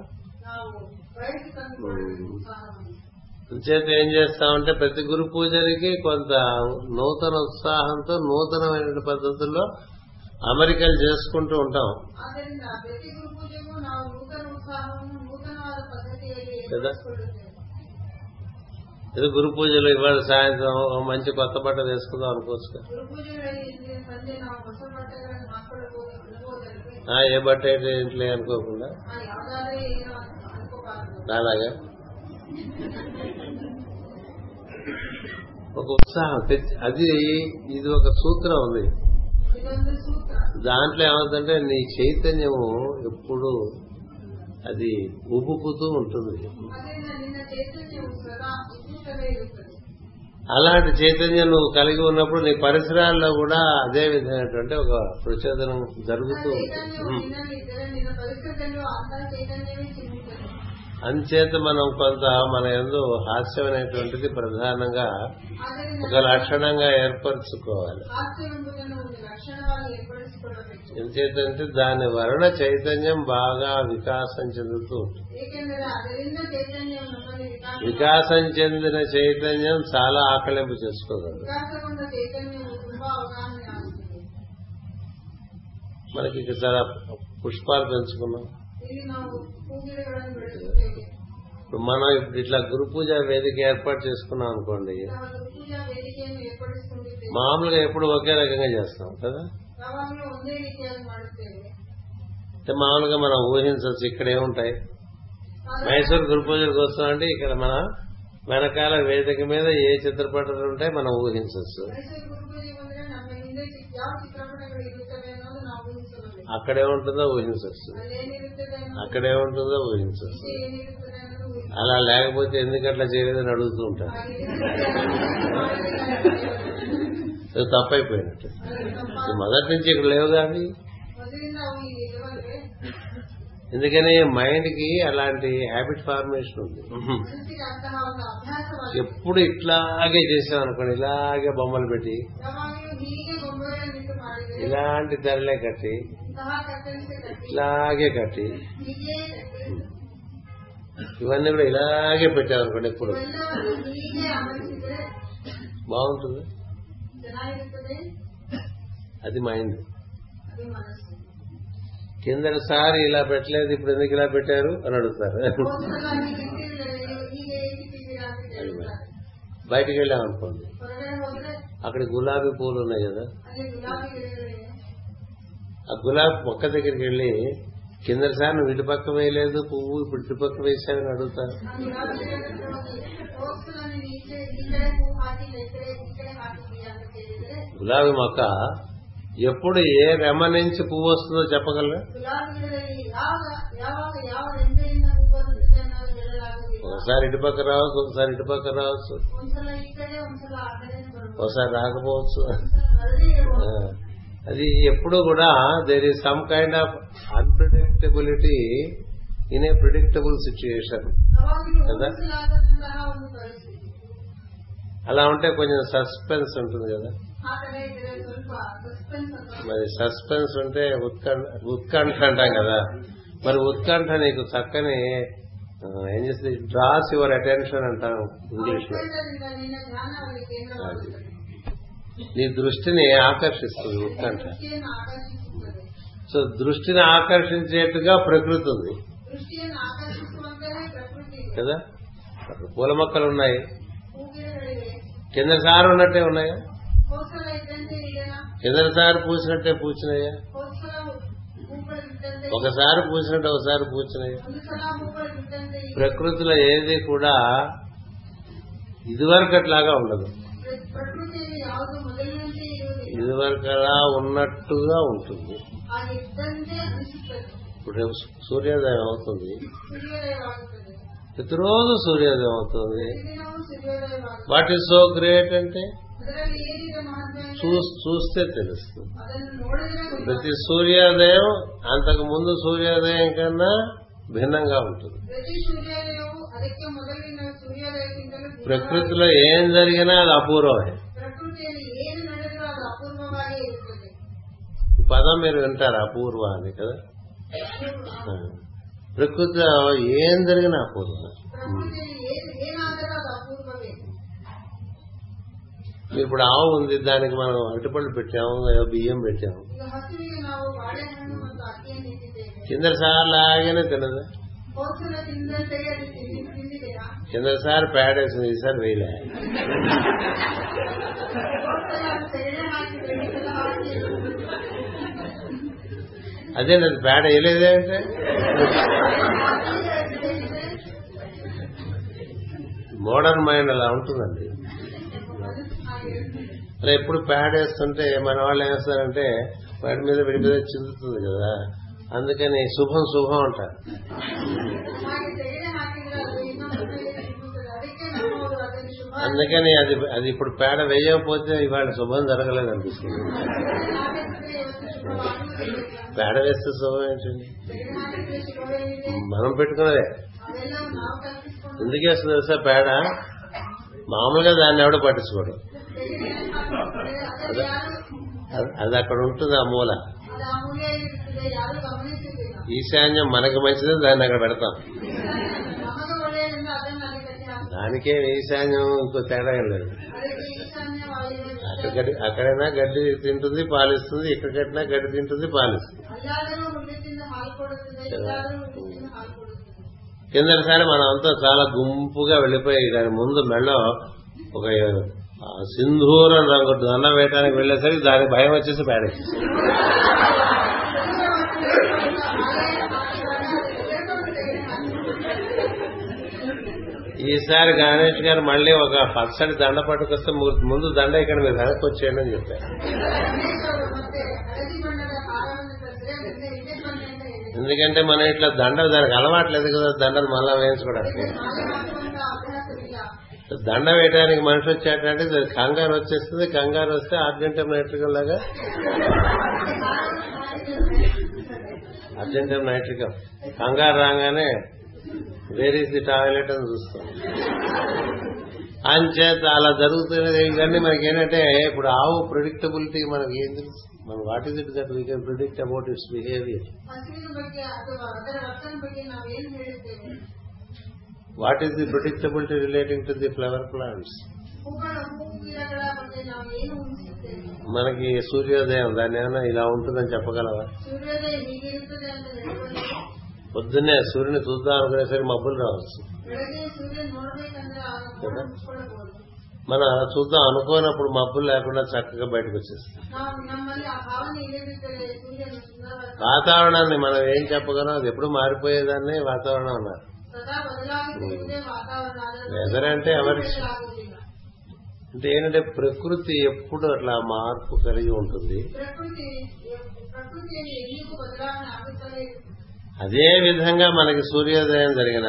చేత ఏం చేస్తామంటే ప్రతి గురు పూజలకి కొంత నూతన ఉత్సాహంతో నూతనమైన పద్ధతుల్లో అమరికలు చేసుకుంటూ ఉంటాం కదా. ఏదో గురు పూజలు ఇవాళ సాయంత్రం మంచి కొత్త బట్ట వేసుకుందాం అనుకోవచ్చు కదా. ఏ బట్ట అయితే ఇంట్లో అనుకోకుండా అలాగా ఒక ఉత్సాహం అది. ఇది ఒక సూత్రం ఉంది. దాంట్లో ఏమవుతుందంటే నీ చైతన్యము ఎప్పుడు అది ఉబ్బుకుతూ ఉంటుంది. అలాంటి చైతన్యం నువ్వు కలిగి ఉన్నప్పుడు నీ పరిసరాల్లో కూడా అదే విధమైనటువంటి ఒక ప్రచోదనం జరుగుతూ ఉంటుంది. అంచేత మనం కొంత మన యందు హాస్యం అనేటువంటిది ప్రధానంగా ఒక లక్షణంగా ఏర్పరచుకోవాలి. ఎంచేతంటే దాని వలన చైతన్యం బాగా వికాసం చెందుతూ ఉంటుంది. వికాసం చెందిన చైతన్యం చాలా ఆకలింపు చేసుకోగలదు. మనకి ఇక చాలా పుష్పాలు పెంచుకున్నాం. ఇప్పుడు మనం ఇట్లా గురు పూజ వేదిక ఏర్పాటు చేసుకున్నాం అనుకోండి. మామూలుగా ఎప్పుడు ఒకే రకంగా చేస్తాం కదా. అంటే మామూలుగా మనం ఊహించవచ్చు ఇక్కడ ఏముంటాయి. మైసూర్ గురు పూజకు వస్తామంటే ఇక్కడ మన వెనకాల వేదిక మీద ఏ చిత్రపటాలు ఉంటాయి మనం ఊహించవచ్చు. అక్కడేముంటుందో ఊహించవచ్చు, అక్కడేముంటుందో ఊహించవచ్చు. అలా లేకపోతే ఎందుకట్లా చేయలేదని అడుగుతూ ఉంటారు. తప్పైపోయినట్టు మొదటి నుంచి ఇక్కడ లేవు కానీ. ఎందుకని మైండ్ కి అలాంటి హ్యాబిట్ ఫార్మేషన్ ఉంది. ఎప్పుడు ఇట్లాగే చేసాం అనుకోండి, ఇలాగే బొమ్మలు పెట్టి ఇలాంటి ధరలే కట్టి ఇలాగే కట్టి ఇవన్నీ కూడా ఇలాగే పెట్టాం అనుకోండి, ఎప్పుడు బాగుంటుంది. అది మైండ్. కిందటిసారి ఇలా పెట్టలేదు, ఇప్పుడు ఎందుకు ఇలా పెట్టారు అని అడుగుతారు. బయటికి వెళ్ళామనుకోండి, అక్కడ గులాబీ పూలు ఉన్నాయి కదా, ఆ గులాబీ మొక్క దగ్గరికి వెళ్ళి కిందటిసారి నువ్వు ఇటు పక్క వేయలేదు పువ్వు, ఇప్పుడు ఇటు పక్క వేసావని అడుగుతారు. గులాబీ మొక్క ఎప్పుడు ఏ రెమ్మ నుంచి పువ్వు వస్తుందో చెప్పగలరా? ఒకసారి ఇటుపక్క రావచ్చు, ఒకసారి ఇటుపక్క రావచ్చు, ఒకసారి రాకపోవచ్చు. అది ఎప్పుడు కూడా there is some kind of unpredictability in a predictable situation కదా. అలా ఉంటే కొంచెం సస్పెన్స్ ఉంటుంది కదా. మరి సస్పెన్స్ ఉంటే ఉత్కంఠ అంటాం కదా. మరి ఉత్కంఠ నీకు చక్కని ఏం చేస్తుంది, డ్రాస్ యువర్ అటెన్షన్ అంటాం ఇంగ్లీష్ లో. నీ దృష్టిని ఆకర్షిస్తుంది ఉత్కంఠ. సో దృష్టిని ఆకర్షించేట్టుగా ప్రకృతి ఉంది కదా. పూల మొక్కలు ఉన్నాయి, కిందసారి ఉన్నట్టే ఉన్నాయా, కిందసారి పూసినట్టే పూసినాయా, ఒకసారి పూసినట్టు ఒకసారి పూసినాయా. ప్రకృతిలో ఏది కూడా ఇదివరకట్లాగా ఉండదు, ఇదివరకలా ఉన్నట్టుగా ఉంటుంది. ఇప్పుడు సూర్యోదయం అవుతుంది, ప్రతిరోజు సూర్యోదయం అవుతుంది. వాట్ ఈజ్ సో గ్రేట్ అంటే చూస్తే తెలుస్తుంది. ప్రతి సూర్యోదయం అంతకు ముందు సూర్యోదయం కన్నా భిన్నంగా ఉంటుంది. ప్రకృతిలో ఏం జరిగినా అది అపూర్వమే. ఈ పదం మీరు వింటారు, అపూర్వ అని కదా. ప్రకృతిలో ఏం జరిగినా అపూర్వమే. ఇప్పుడు ఆవు ఉంది, దానికి మనం అరటిపళ్ళు పెట్టాము, బియ్యం పెట్టాము. కిందసారి లాగానే తినదా, కిందసారి పేడేసింది, ఈసారి వేయలే. అదే నేను పేడ వేయలేదే అంటే మోడర్న్ మైండ్ అలా ఉంటుందండి. అలా ఎప్పుడు ప్యాడ్ వేస్తుంటే మన వాళ్ళు ఏం చేస్తారంటే వాటి మీద వీడి మీద చిందుతుంది కదా, అందుకని శుభం శుభం అంటారు. అందుకని అది అది ఇప్పుడు పేడ వేయకపోతే ఇవాళ శుభం జరగలేదు అనిపిస్తుంది. పేడ వేస్తే శుభం ఏంటండి, మనం పెట్టుకున్నదే. ఎందుకే అసలు తెలుసా పేడ మామూలుగా దాన్ని ఎవడో పట్టించుకోడు, అది అక్కడ ఉంటుంది ఆ మూల. ఈశాన్యం మనకు మంచిది, దాన్ని అక్కడ పెడతాం. దానికే ఈశాన్యం ఇంకో తేడా లేదు. అక్కడైనా గడ్డి తింటుంది పాలిస్తుంది, ఇక్కడ కట్టినా గడ్డి తింటుంది పాలిస్తుంది. కిందసారి మనం అంతా చాలా గుంపుగా వెళ్ళిపోయి దాని ముందు మెళ్ళో ఒక సింధూరం రంగు దండం వేయటానికి వెళ్ళేసరికి దానికి భయం వచ్చేసి పాడేసింది. ఈసారి గణేష్ గారు మళ్ళీ ఒక పచ్చడి దండ పట్టుకొస్తే ముందు దండ ఇక్కడ మీరు వెనక్కి వచ్చేయండి అని చెప్పారు. ఎందుకంటే మనం ఇట్లా దండ దానికి అలవాట్లేదు కదా, దండను మళ్ళా వేయించుకోవడానికి. దండ వేయడానికి మనిషి వచ్చేటంటే కంగారు వచ్చేస్తుంది. కంగారు వస్తే అర్జెంటీనా లాగా అర్జెంటీనా కంగారు రాగానే వేర్ ఈజ్ ది టాయిలెట్ అని చూస్తాం. అంచేత అలా జరుగుతున్నది. ఇవన్నీ మనకి ఏంటంటే ఇప్పుడు ఆవు ప్రిడిక్టబిలిటీ మనకి ఏం తెలుసు. మనం what is it that we can predict about its behaviour. What is the predictability relating to the flower plants? మనకి సూర్యోదయం దాన్ని ఏమైనా ఇలా ఉంటుందని చెప్పగలవా? పొద్దున్నే సూర్యుని చూద్దాం అనుకునేసరికి మబ్బులు రావచ్చు కదా. మనం అలా చూద్దాం అనుకోనప్పుడు మబ్బులు లేకుండా చక్కగా బయటకు వచ్చేస్తాం. వాతావరణాన్ని మనం ఏం చెప్పగలం? అది ఎప్పుడు మారిపోయేదాన్ని వాతావరణం అన్నారు. వెదరంటే ఎవరి అంటే ఏంటంటే ప్రకృతి ఎప్పుడు అట్లా మార్పు కలిగి ఉంటుంది. అదే విధంగా మనకి సూర్యోదయం జరిగిన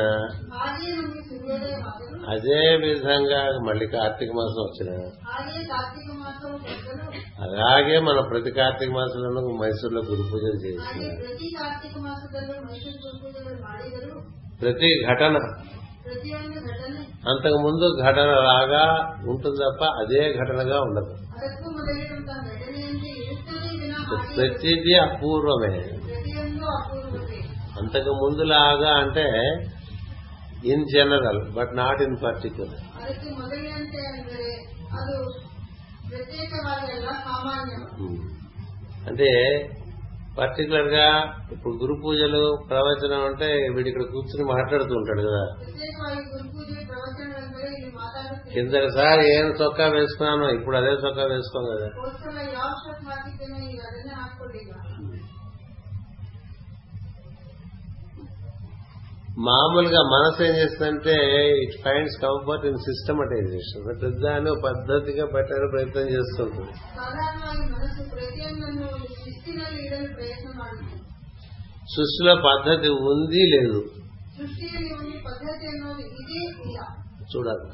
అదే విధంగా మళ్ళీ కార్తీక మాసం వచ్చిన అలాగే మనం ప్రతి కార్తీక మాసంలో మైసూర్లో గురు పూజలు చేసిన ప్రతి ఘటన అంతకు ముందు ఘటన లాగా ఉంటుంది తప్ప అదే ఘటనగా ఉండదు. ప్రతిదీ అపూర్వమే, అంతకు ముందులాగా అంటే in general but not in particular. అంటే పర్టికులర్ గా ఇప్పుడు గురు పూజలు ప్రవచనం అంటే వీడి ఇక్కడ కూర్చుని మాట్లాడుతూ ఉంటాడు కదా. కిందసారి ఏం చొక్కా వేసుకున్నాను ఇప్పుడు అదే చొక్కా వేసుకోం కదా. మామూలుగా మనసు ఏం చేస్తుందంటే it finds comfort in systematisation. దాన్ని పద్ధతిగా పెట్టడానికి ప్రయత్నం చేస్తుంటుంది. సృష్టిలో పద్ధతి ఉంది లేదు చూడాలి,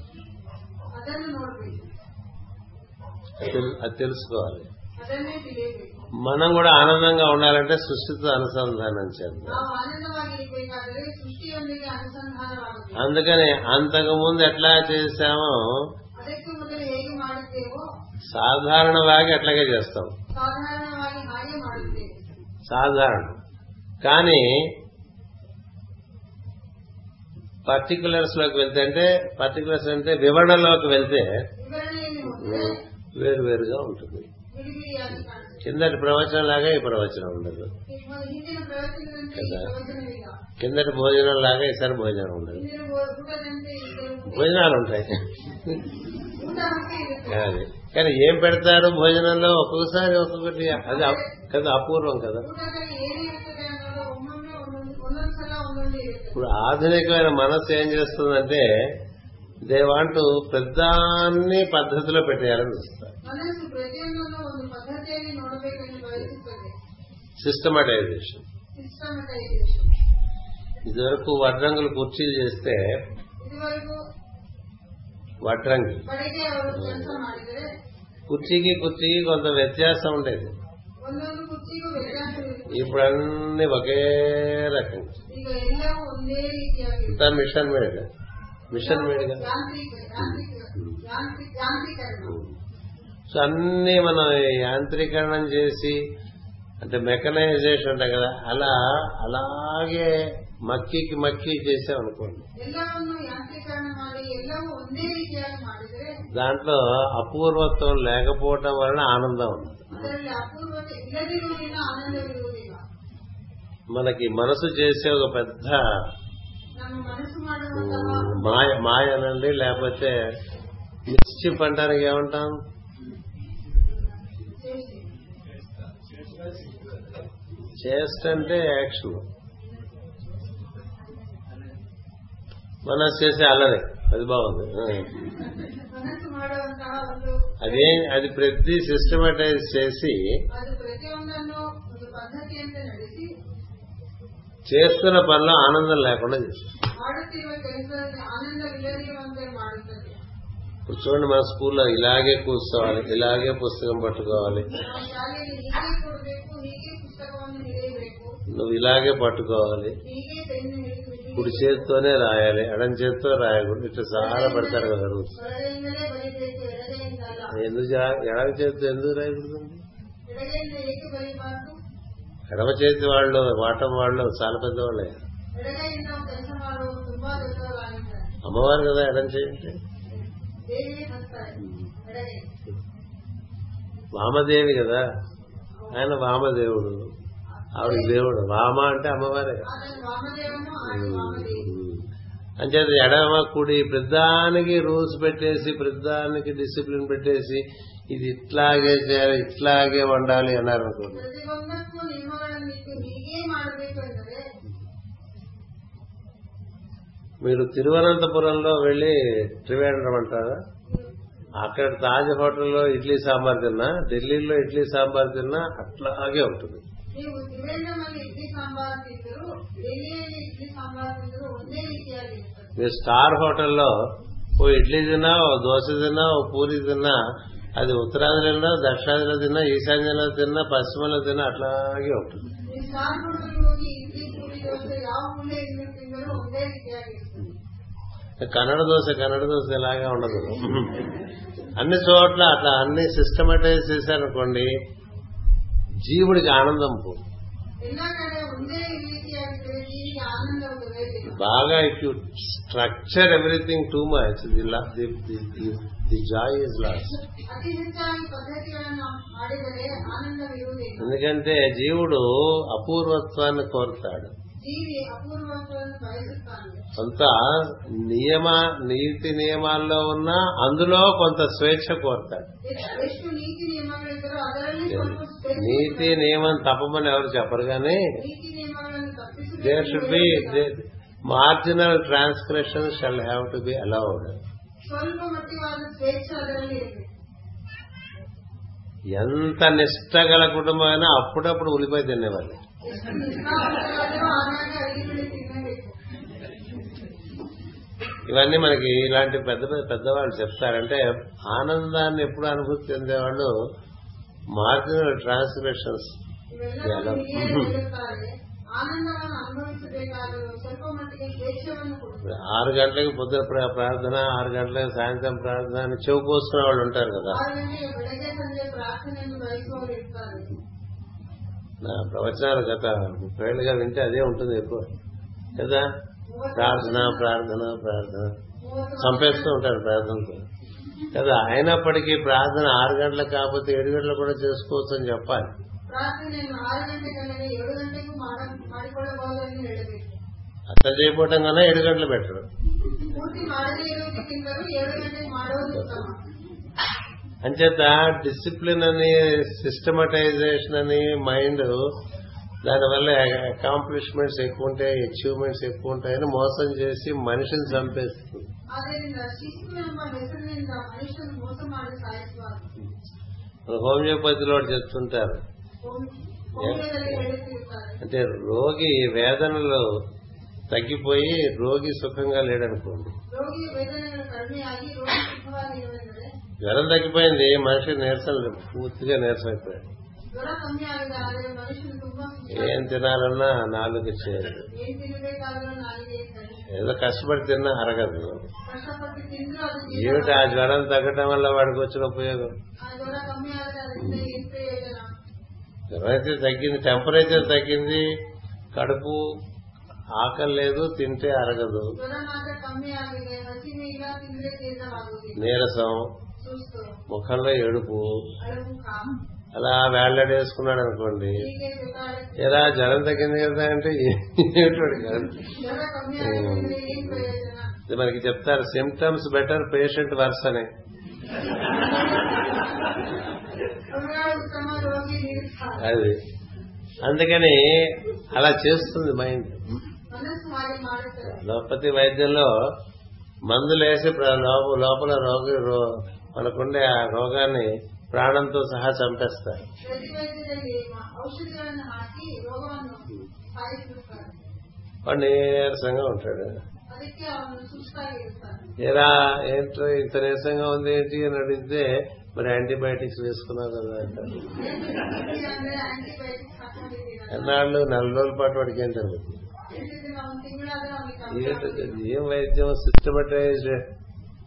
అది తెలుసుకోవాలి. మనం కూడా ఆనందంగా ఉండాలంటే సృష్టితో అనుసంధానం చేద్దాం. అందుకని అంతకుముందు ఎట్లా చేశామో సాధారణವಾಗಿ అట్లాగే చేస్తాం. సాధారణ కానీ పర్టికులర్స్ లోకి వెళ్తే అంటే పర్టికులర్స్ అంటే వివరణలోకి వెళ్తే వేరువేరుగా ఉంటుంది. కిందటి ప్రవచనం లాగా ఈ ప్రవచనం ఉండదు కదా, కిందటి భోజనం లాగా ఈసారి భోజనం ఉండదు. భోజనాలు ఉంటాయి కానీ ఏం పెడతారు భోజనంలో ఒక్కొక్కసారి ఒక్కొక్కటి అది కదా అపూర్వం కదా. ఇప్పుడు ఆధునికమైన మనస్సు ఏం చేస్తుందంటే దే వాంట్ పెద్దాన్ని పద్ధతిలో పెట్టేయాలని చూస్తారు. సిస్టమటైజేషన్. ఇదివరకు వడ్రంగులు కుర్చీలు చేస్తే వడ్రంగి కుర్చీకి కొంత వ్యత్యాసం ఉండేది. ఇప్పుడన్నీ ఒకే రకంగా అంతా మిషన్ మేడ్గా సో అన్ని మనం యాంత్రీకరణం చేసి అంటే మెకనైజేషన్ అంట కదా, అలాగే మక్కి చేసామనుకోండి. దాంట్లో అపూర్వత్వం లేకపోవటం వలన ఆనందం ఉంది. మనకి మనసు చేసే ఒక పెద్ద మాయనండి, లేకపోతే మిస్చిప్ అంటానికి ఏమంటాం, చేస్ట్ అంటే యాక్షన్, మనసు చేసే అల్లరి. అది బాగుంది. అది ప్రతి సిస్టమేటైజ్ చేసి చేస్తున్న పనిలో ఆనందం లేకుండా చేస్తారు. ఇప్పుడు చూడండి, మన స్కూల్లో ఇలాగే కూర్చోవాలి, ఇలాగే పుస్తకం పట్టుకోవాలి, నువ్వు ఇలాగే పట్టుకోవాలి, కుడి చేత్తోనే రాయాలి, ఎడం చేత్తో రాయకూడదు, ఇట్లా చాలా పడతారు కదా రూల్స్. ఎందుకు ఎడమ చేతితో ఎందుకు రాయకూడదండి? ఎడమ చేతి వాళ్ళు వాటం వాళ్ళు చాలా పెద్దవాళ్ళే. అమ్మవారు కదా ఎడం చేయండి, వామదేవి కదా, ఆయన వామదేవుడు, ఆవిడ దేవుడు. వామ అంటే అమ్మవారే. అంచేత ఎడమ కుడి ప్రతిదానికి రూల్స్ పెట్టేసి, ప్రతిదానికి డిసిప్లిన్ పెట్టేసి, ఇది ఇట్లాగే చేయాలి, ఇట్లాగే వండాలి అన్నారు అనుకోండి. మీరు తిరువనంతపురంలో వెళ్లి త్రివేంద్రం అంటారా, అక్కడ తాజ్ హోటల్లో ఇడ్లీ సాంబార్ తిన్నా, ఢిల్లీలో ఇడ్లీ సాంబార్ తిన్నా అట్లాగే ఉంటుంది. మీరు స్టార్ హోటల్లో ఓ ఇడ్లీ తిన్నా, ఓ దోశ తిన్నా, ఓ పూరి తిన్నా, అది ఉత్తరాదిలో దక్షిణాదిలో తిన్నా, ఈశాన్యంలో తిన్నా, పశ్చిమంలో తిన్నా అట్లాగే ఉంటుంది. కన్నడ దోశ ఇలాగే ఉండదు. అన్ని చోట్ల అట్లా అన్ని సిస్టమేటైజ్ చేశారనుకోండి, జీవుడికి ఆనందం పోదు. బాగా if you structure everything too much, the joy is lost. ఎందుకంటే జీవుడు అపూర్వత్వాన్ని కోరుతాడు. కొంత నీతి నియమాల్లో ఉన్నా అందులో కొంత స్వేచ్ఛ కోరుతాడు. నీతి నియమం తప్పమని ఎవరు చెప్పరు, కానీ there should be marginal transgression shall have to be allowed. ఎంత నిష్ట గల కుటుంబం అయినా అప్పుడప్పుడు ఉల్లిపోయి తినేవాళ్ళు. ఇవన్నీ మనకి ఇలాంటి పెద్ద పెద్దవాళ్ళు చెప్తారంటే, ఆనందాన్ని ఎప్పుడు అనుభూతి చెందేవాళ్ళు మార్జినల్ ట్రాన్స్లేషన్స్. ఇప్పుడు 6 గంటలకి పొద్దున ప్రార్థన, 6 గంటలకి సాయంత్రం ప్రార్థన అని చెవి కోసుకునే వాళ్ళు ఉంటారు కదా. నా ప్రవచనాలు గత 30 ఏళ్ళుగా వింటే అదే ఉంటుంది ఎక్కువ కదా, ప్రార్థన ప్రార్థన ప్రార్థన చంపేస్తూ ఉంటారు ప్రార్థనతో కదా. అయినప్పటికీ ప్రార్థన 6 గంటలకు కాకపోతే 7 గంటలు కూడా చేసుకోవచ్చు అని చెప్పాలి. అట్లా చేయకపోవటం కన్నా 7 గంటలు పెట్టరు. అంచేత డిసిప్లిన్ అని, సిస్టమటైజేషన్ అని మైండ్, దానివల్ల అకాంప్లిష్మెంట్స్ ఎక్కువ ఉంటాయి, అచీవ్మెంట్స్ ఎక్కువ ఉంటాయని మోసం చేసి మనిషిని చంపేస్తుంది. హోమియోపతిలో చెప్తుంటారు, అంటే రోగి వేదనలు తగ్గిపోయి రోగి సుఖంగా లేడనుకోండి, జ్వరం తగ్గిపోయింది మనిషి నీరసం పూర్తిగా నీరసమైపోయాడు. ఏం తినాలన్నా నాలుగు చేరు, ఏదో కష్టపడి తిన్నా అరగదు. ఏమిటి ఆ జ్వరం తగ్గటం వల్ల వాడికి వచ్చిన ఉపయోగం? ఎవరైతే తగ్గింది, టెంపరేచర్ తగ్గింది, కడుపు ఆకలి లేదు, తింటే అరగదు, నీరసం, ముఖంలో ఏడుపు, అలా వేళ్లాడేసుకున్నాడు అనుకోండి, ఇలా జ్వరం తగ్గింది కదా అంటే ఏమిటోడు కాదు. ఇది మనకి చెప్తారు, సిమ్టమ్స్ బెటర్, పేషెంట్ వర్స్ అని. అది అందుకని అలా చేస్తుంది మైండ్. లోపతి వైద్యంలో మందులేసి లోపల రోగి మనకుండే ఆ రోగాన్ని ప్రాణంతో సహా చంపేస్తారు. వాడు నీరసంగా ఉంటాడు. ఎలా ఏంటో ఇంత నీరసంగా ఉంది ఏంటి అని అడిగితే, మరి యాంటీబయాటిక్స్ వేసుకున్నావు కదా అంటారు. ఎన్నాళ్ళు 4 రోజుల పాటు వాడికి ఏం జరుగుతుంది? ఏం వైద్యం? Systematised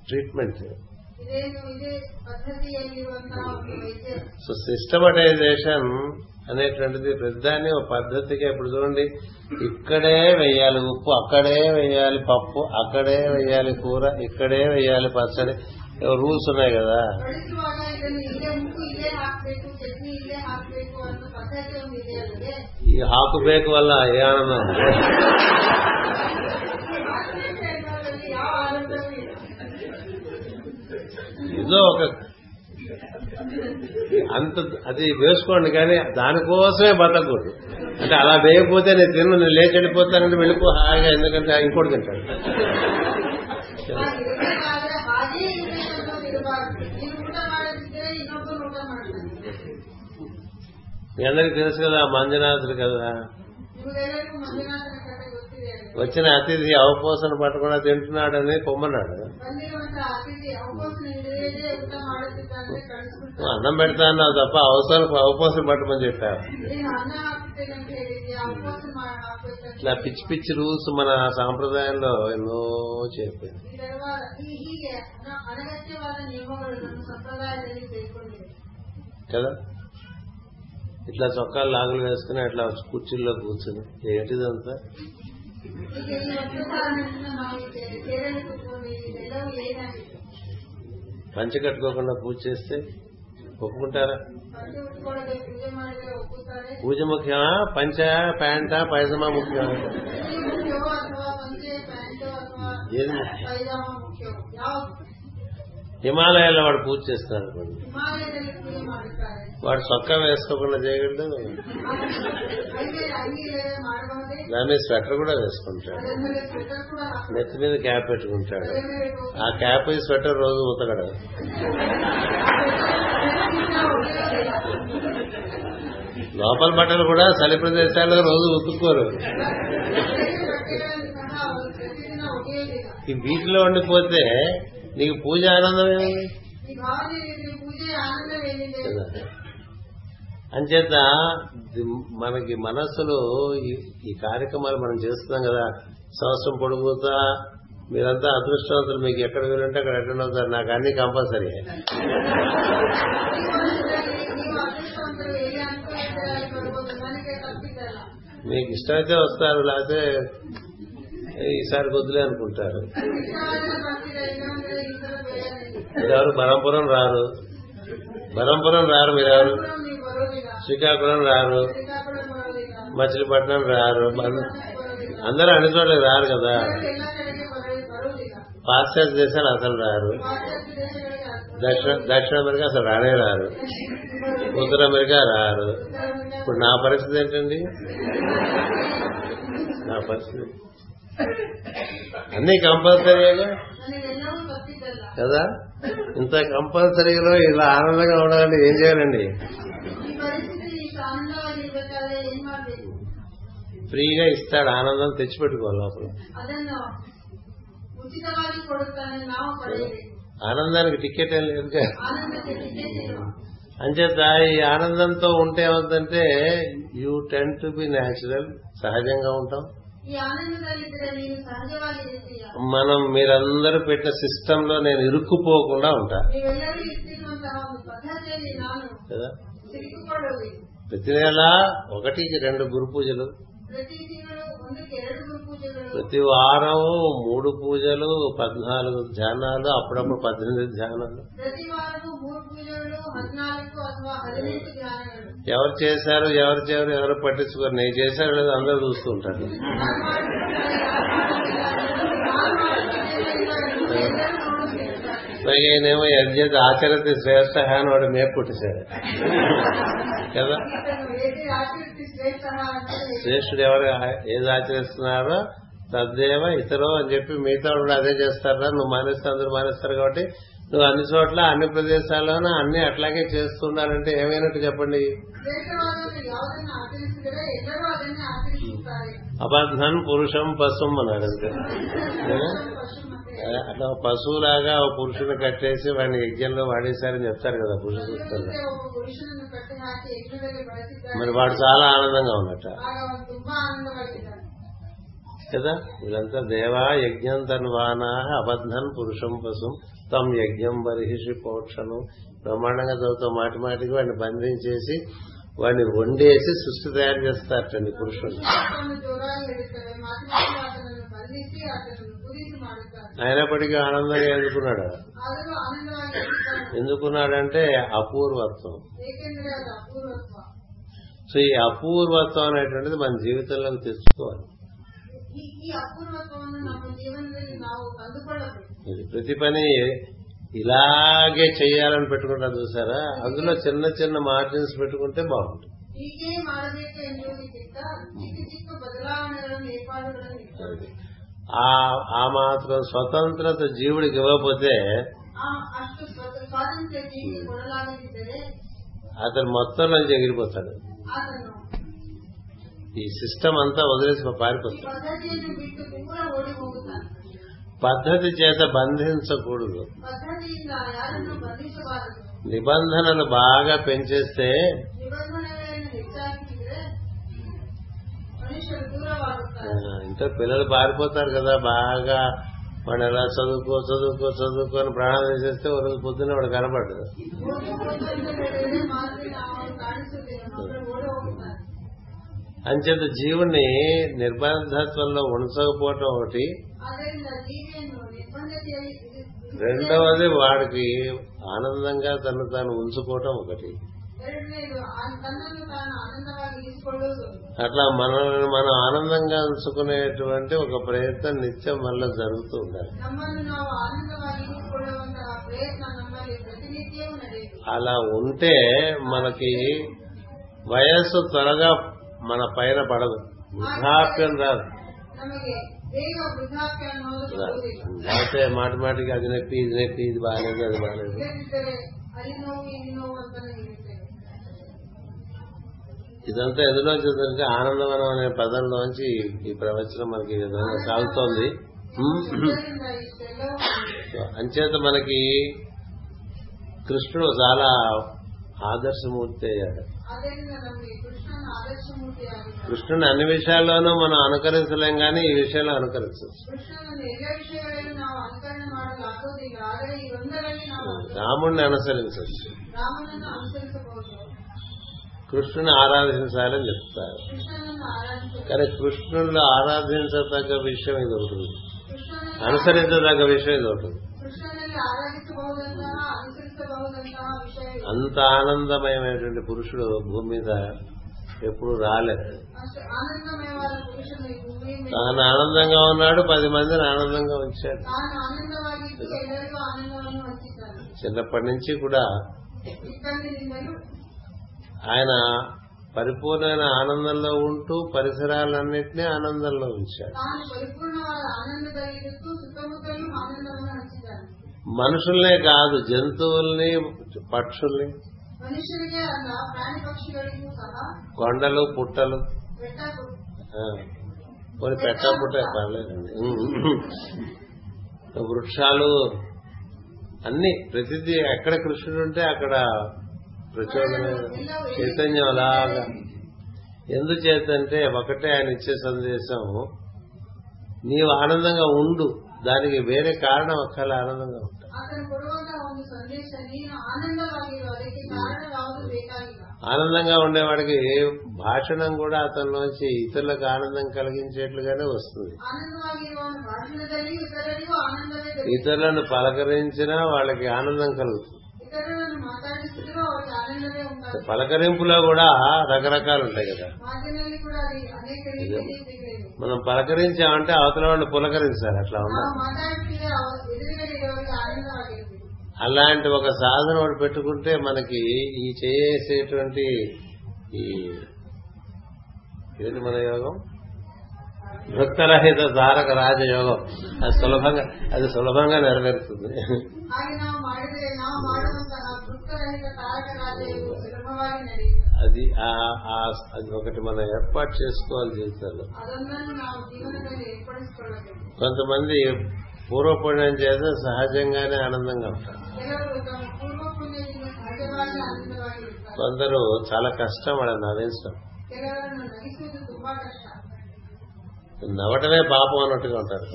treatment. సో సిస్టమటైజేషన్ అనేటువంటిది పెద్దాన్ని ఒక పద్ధతిగా ఇప్పుడు చూడండి, ఇక్కడే వెయ్యాలి ఉప్పు, అక్కడే వెయ్యాలి పప్పు, అక్కడే వెయ్యాలి కూర, ఇక్కడే వెయ్యాలి పచ్చడి, రూల్స్ ఉన్నాయి కదా. ఈ హాకు బేక్ వల్ల ఏ ఆనందం! ఏదో ఒక అంత అది వేసుకోండి, కానీ దానికోసమే బతకూడదు. అంటే అలా వేయకపోతే నేను తిన్న, నేను లేచి వెళ్ళిపోతానంటే వెళ్ళిపో హాయిగా, ఎందుకంటే ఇంకోటి తింటాడు. మీ అందరికి తెలుసు కదా మంజునాథుడు కదా, వచ్చిన అతిథి అవపోసన పట్టకుండా తింటున్నాడని కొమ్మన్నాడు. అన్నం పెడతా అన్నావు తప్ప అవపోసన పట్టమని చెప్పావు. ఇట్లా పిచ్చి పిచ్చి రూల్స్ మన సాంప్రదాయంలో ఎన్నో చెప్పింది. కదా ఇట్లా చొక్కాలు లాగులు వేసుకుని అట్లా కుర్చీల్లో కూర్చుని ఏంటిదంతా? పంచి కట్టుకోకుండా పూజ చేస్తే ఒప్పుకుంటారా? పూజ ముఖ్యమా, పంచ ప్యాంటా పైజమా ముఖ్యమా? హిమాలయాల్లో వాడు పూజ చేస్తాడు అనుకోండి, వాడు చొక్కా వేసుకోకుండా చేయగలడు, దాని మీద స్వెటర్ కూడా వేసుకుంటాడు, నెత్తి మీద క్యాప్ పెట్టుకుంటాడు, ఆ క్యాప్ స్వెటర్ రోజు ఉతకడం. లోపల బట్టలు కూడా చలి ప్రదేశాల్లో రోజు ఉతుక్కోరు. ఈ వీటిలో ఉండిపోతే నీకు పూజ ఆనందమే కదా. అంచేత మనకి మనస్సులో ఈ కార్యక్రమాలు మనం చేస్తున్నాం కదా సంవత్సరం పొడుగుతా. మీరంతా అదృష్టవంతులు, మీకు ఎక్కడ వీలుంటే అక్కడ అటెండ్ అవుతారు. నాకు అన్ని కంపల్సరీ. మీకు ఇష్టమైతే వస్తారు, లేకపోతే ఈసారి వద్దులే అనుకుంటారు. మీరెవరు బరంపురం రారు, బరంపురం రారు, మీరెవరు శ్రీకాకుళం రారు, మచిలీపట్నం రారు, అందరూ అన్ని చోట్లకి రారు కదా. పాశ్చాత్య దేశాలు అసలు రారు, దక్షిణ అమెరికా అసలు రానే రారు, ఉత్తర అమెరికా రారు. ఇప్పుడు నా పరిస్థితి ఏంటండి? నా పరిస్థితి అన్ని కంపల్సరీగా కదా. ఇంత కంపల్సరీలో ఇలా ఆనందంగా ఉండాలంటే ఏం చేయాలండి? ఫ్రీగా ఇస్తాడు ఆనందం, తెచ్చిపెట్టుకోవాలి లోపల. ఆనందానికి టికెట్ ఏం లేదు కదా. అంచేత ఈ ఆనందంతో ఉంటే ఏమవుతుందంటే you tend to be natural, సహజంగా ఉంటాం. మనం మీరందరూ పెట్టిన సిస్టమ్ లో నేను ఇరుక్కుపోకుండా ఉంటా కదా. ప్రతి నెల 1కి 2 గురు పూజలు, ప్రతి వారం 3 పూజలు, 14 ధ్యానాలు, అప్పుడప్పుడు 18 ధ్యానాలు. ఎవరు చేశారు ఎవరు చేయరు ఎవరు పట్టించుకోరు, నేను చేశారు లేదు అందరూ చూస్తూ ఉంటారు. నేనేమో ఎర్జెత్ ఆచరిత శ్రేష్ఠ అని వాడు మేపుట్టేశాడు కదా. శ్రేష్ఠుడు ఎవరు ఏది ఆచరిస్తున్నారో తద్దేవ ఇతరో అని చెప్పి మిగతా వాళ్ళు అదే చేస్తారా, నువ్వు మానేస్తే అందరూ మానేస్తారు. కాబట్టి నువ్వు అన్ని చోట్ల అన్ని ప్రదేశాల్లోనూ అన్ని అట్లాగే చేస్తున్నానంటే ఏమైనట్టు చెప్పండి. అబద్ధం పురుషం పశుం అన్నాడు అంతే. అట్లా పశువులాగా ఓ పురుషుని కట్టేసి వాడిని యజ్ఞంలో వాడేశారని చెప్తారు కదా పురుష సూక్తంలో. మరి వాడు చాలా ఆనందంగా ఉన్నట్ట కదా. వీళ్ళంతా దేవా యజ్ఞం తన్వానా అబద్ధన్ పురుషం పశుం తమ్ యజ్ఞం బర్హిషి పోక్షను బ్రహ్మాండంగా చదువుతూ మాటి మాటికి వాడిని బంధించేసి వాడిని వండేసి సృష్టి తయారు చేస్తారటండి పురుషుడు. అయినప్పటికీ ఆనందంగా ఎందుకున్నాడు, ఎందుకున్నాడంటే అపూర్వత్వం. సో ఈ అపూర్వత్వం అనేటువంటిది మన జీవితంలో తెచ్చుకోవాలి. ప్రతి పని ఇలాగే చేయాలని పెట్టుకుంటారు చూసారా, అందులో చిన్న చిన్న మార్జిన్స్ పెట్టుకుంటే బాగుంటుంది. ఆ మాత్రం స్వతంత్రత జీవుడికి ఇవ్వకపోతే అతను మొత్తంలో ఎగిరిపోతాడు, ఈ సిస్టమ్ అంతా వదిలేసి పారిపోతాడు. పద్ధతి చేత బంధించకూడదు. నిబంధనలు బాగా పెంచేస్తే ఇంకా పిల్లలు పారిపోతారు కదా. బాగా వాడు ఎలా చదువుకొని ప్రాణాలు చేస్తే ఒక రోజు పొద్దున్న వాడు కనపడ్డు. అంచేత జీవుని నిర్బంధత్వంలో ఉంచకపోవటం ఒకటి, రెండవది వాడికి ఆనందంగా తను తాను ఉంచుకోవటం ఒకటి. అట్లా మనల్ని మనం ఆనందంగా ఉంచుకునేటువంటి ఒక ప్రయత్నం నిత్యం మనలో జరుగుతూ ఉండాలి. అలా ఉంటే మనకి వయస్సు త్వరగా మన పైన పడదు, వృద్ధాప్యం రాదు. అయితే మాటి మాటికి అది నొప్పి ఇది నొప్పి ఇది బాగాలేదు అది బాగాలేదు. ఇదంతా ఎదురోంచి ఆనందవనం అనే పదంలోంచి ఈ ప్రవచనం మనకి ఈ విధంగా సాగుతోంది. అంచేత మనకి కృష్ణుడు చాలా ఆదర్శమూర్తి అయ్యాడు. కృష్ణుని అన్ని విషయాల్లోనూ మనం అనుకరించలేం, కానీ ఈ విషయంలో అనుకరించవచ్చు. రాముడిని అనుసరించవచ్చు, కృష్ణుని ఆరాధించాలని చెప్తారు. కానీ కృష్ణుని ఆరాధించదగ్గ విషయం ఇది ఉంటుంది, అనుసరించదగ్గ విషయం ఇది ఉంటుంది. అంత ఆనందమయమైనటువంటి పురుషుడు భూమి మీద ఎప్పుడు రాలేదు. తాను ఆనందంగా ఉన్నాడు, 10 మందిని ఆనందంగా ఉంచాడు. చిన్నప్పటి నుంచి కూడా ఆయన పరిపూర్ణమైన ఆనందంలో ఉంటూ పరిసరాలన్నింటినీ ఆనందంలో ఉంచాడు. మనుషుల్నే కాదు, జంతువుల్ని, పక్షుల్ని, కొండలు, పుట్టలు, కొన్ని పెట్ట పుట్ట పర్లేదండి, వృక్షాలు, అన్ని ప్రతిదీ ఎక్కడ కృష్ణుడు ఉంటే అక్కడ ప్రచోదన చైతన్యం అలాగా. ఎందుచేతంటే ఒకటే ఆయన ఇచ్చే సందేశం, నీవు ఆనందంగా ఉండు, దానికి వేరే కారణం అక్కల ఆనందంగా ఉంటాయి. ఆనందంగా ఉండేవాడికి భాషణం కూడా అతనిలోంచి ఇతరులకు ఆనందం కలిగించేట్లుగానే వస్తుంది. ఇతరులను పలకరించినా వాళ్ళకి ఆనందం కలుగుతుంది. పలకరింపులో కూడా రకరకాలు ఉంటాయి కదా. మనం పలకరించామంటే అవతల వాళ్ళు పులకరించాలి, అట్లా ఉన్నా అలాంటి ఒక సాధన ఒకటి పెట్టుకుంటే మనకి ఈ చేసేటువంటి ఈ ఏది మన యోగం, భక్తరహిత ధారక రాజయోగం, అది సులభంగా నెరవేరుతుంది. అది అది ఒకటి మనం ఏర్పాటు చేసుకోవాలి జీవితంలో. కొంతమంది పూర్వపుణ్యం చేస్తే సహజంగానే ఆనందంగా ఉంటారు, కొందరు చాలా కష్టం వాళ్ళని నవ్వించడం, నవ్వటమే పాపం అన్నట్టుగా ఉంటారు.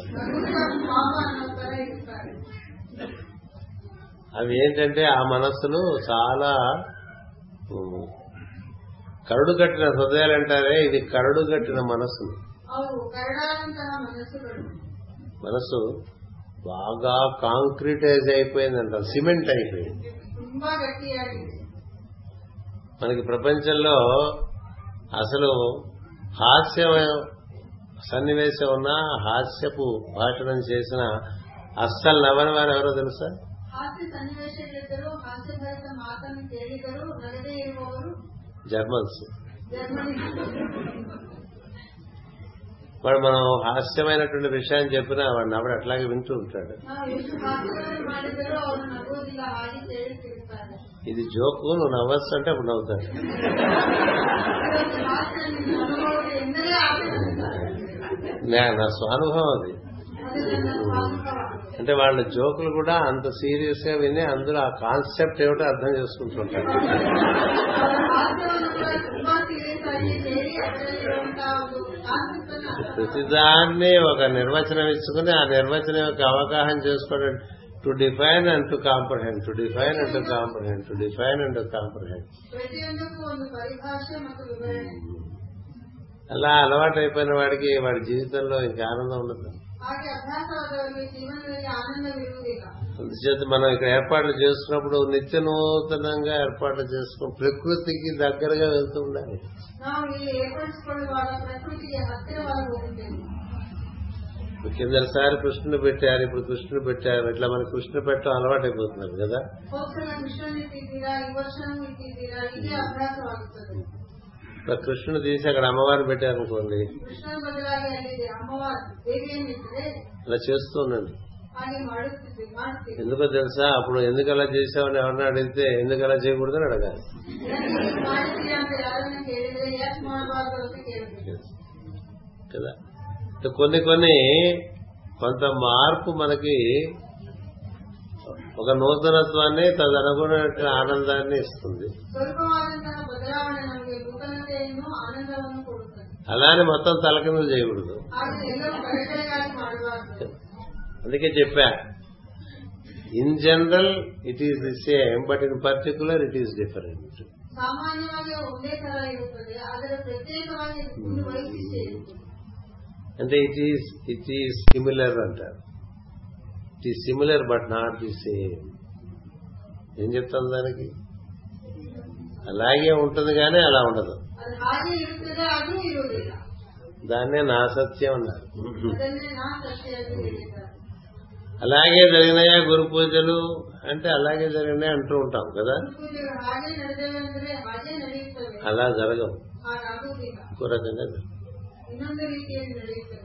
అవి ఏంటంటే ఆ మనస్సులు చాలా కరుడు కట్టిన హృదయాలు అంటారే, ఇది కరుడు కట్టిన మనస్సులు. మనస్సు బాగా కాంక్రీటైజ్ అయిపోయిందంట, సిమెంట్ అయిపోయింది. మనకి ప్రపంచంలో అసలు హాస్యం సన్నివేశం ఉన్నా, హాస్యపు భాషణం చేసిన అస్సలు నవ్వని వారు ఎవరో తెలుసా? జర్మన్స్. వాడు మనం హాస్యమైనటువంటి విషయాన్ని చెప్పినా వాడు నవ్వడు, అట్లాగే వింటూ ఉంటాడు. ఇది జోకు, నువ్వు నవ్వచ్చు అంటే అప్పుడు నవ్వుతాడు. నా స్వానుభవం అది. అంటే వాళ్ళ జోకులు కూడా అంత సీరియస్ గా విని అందులో ఆ కాన్సెప్ట్ ఏమిటో అర్థం చేసుకుంటుంటారు. ప్రతిదాన్ని ఒక నిర్వచనం ఇచ్చుకుని ఆ నిర్వచనం యొక్క అవగాహన చేసుకోవడం, to define and to comprehend. అలా అలవాటు అయిపోయిన వాడికి వాడి జీవితంలో ఇంకా ఆనందం ఉండదు. అందుచేత మనం ఇక్కడ ఏర్పాట్లు చేసుకున్నప్పుడు నిత్య నూతనంగా ఏర్పాట్లు చేసుకుని ప్రకృతికి దగ్గరగా వెళ్తూ ఉండాలి. కిందసారి కృష్ణుని పెట్టారు, ఇట్లా మనకి కృష్ణ పెట్టడం అలవాటు అయిపోతున్నారు కదా. కృష్ణుని తీసి అక్కడ అమ్మవారిని పెట్టారనుకోండి, అలా చేస్తూ ఉండండి. ఎందుకో తెలుసా, అప్పుడు ఎందుకు అలా చేసామని ఎవరన్నా అడిగితే ఎందుకు అలా చేయకూడదని అడగాలి. కొంత మార్పు మనకి ఒక నూతనత్వాన్ని, తదనుగుణ ఆనందాన్ని ఇస్తుంది. అలానే మొత్తం తలకిందులు చేయకూడదు. అందుకే చెప్పా, in general it is the same, but in particular it is different. అంటే ఇట్ ఈస్ సిమిలర్ అంటారు. It is similar but not the same. ఏం చెప్తాను దానికి, అలాగే ఉంటుంది కానీ అలా ఉండదు. దాన్నే నా సత్యం అన్నారు. అలాగే జరిగినాయా గురు పూజలు అంటే అలాగే జరిగినాయి అంటూ ఉంటాం కదా, అలా జరగవు. ఇంకో రకంగా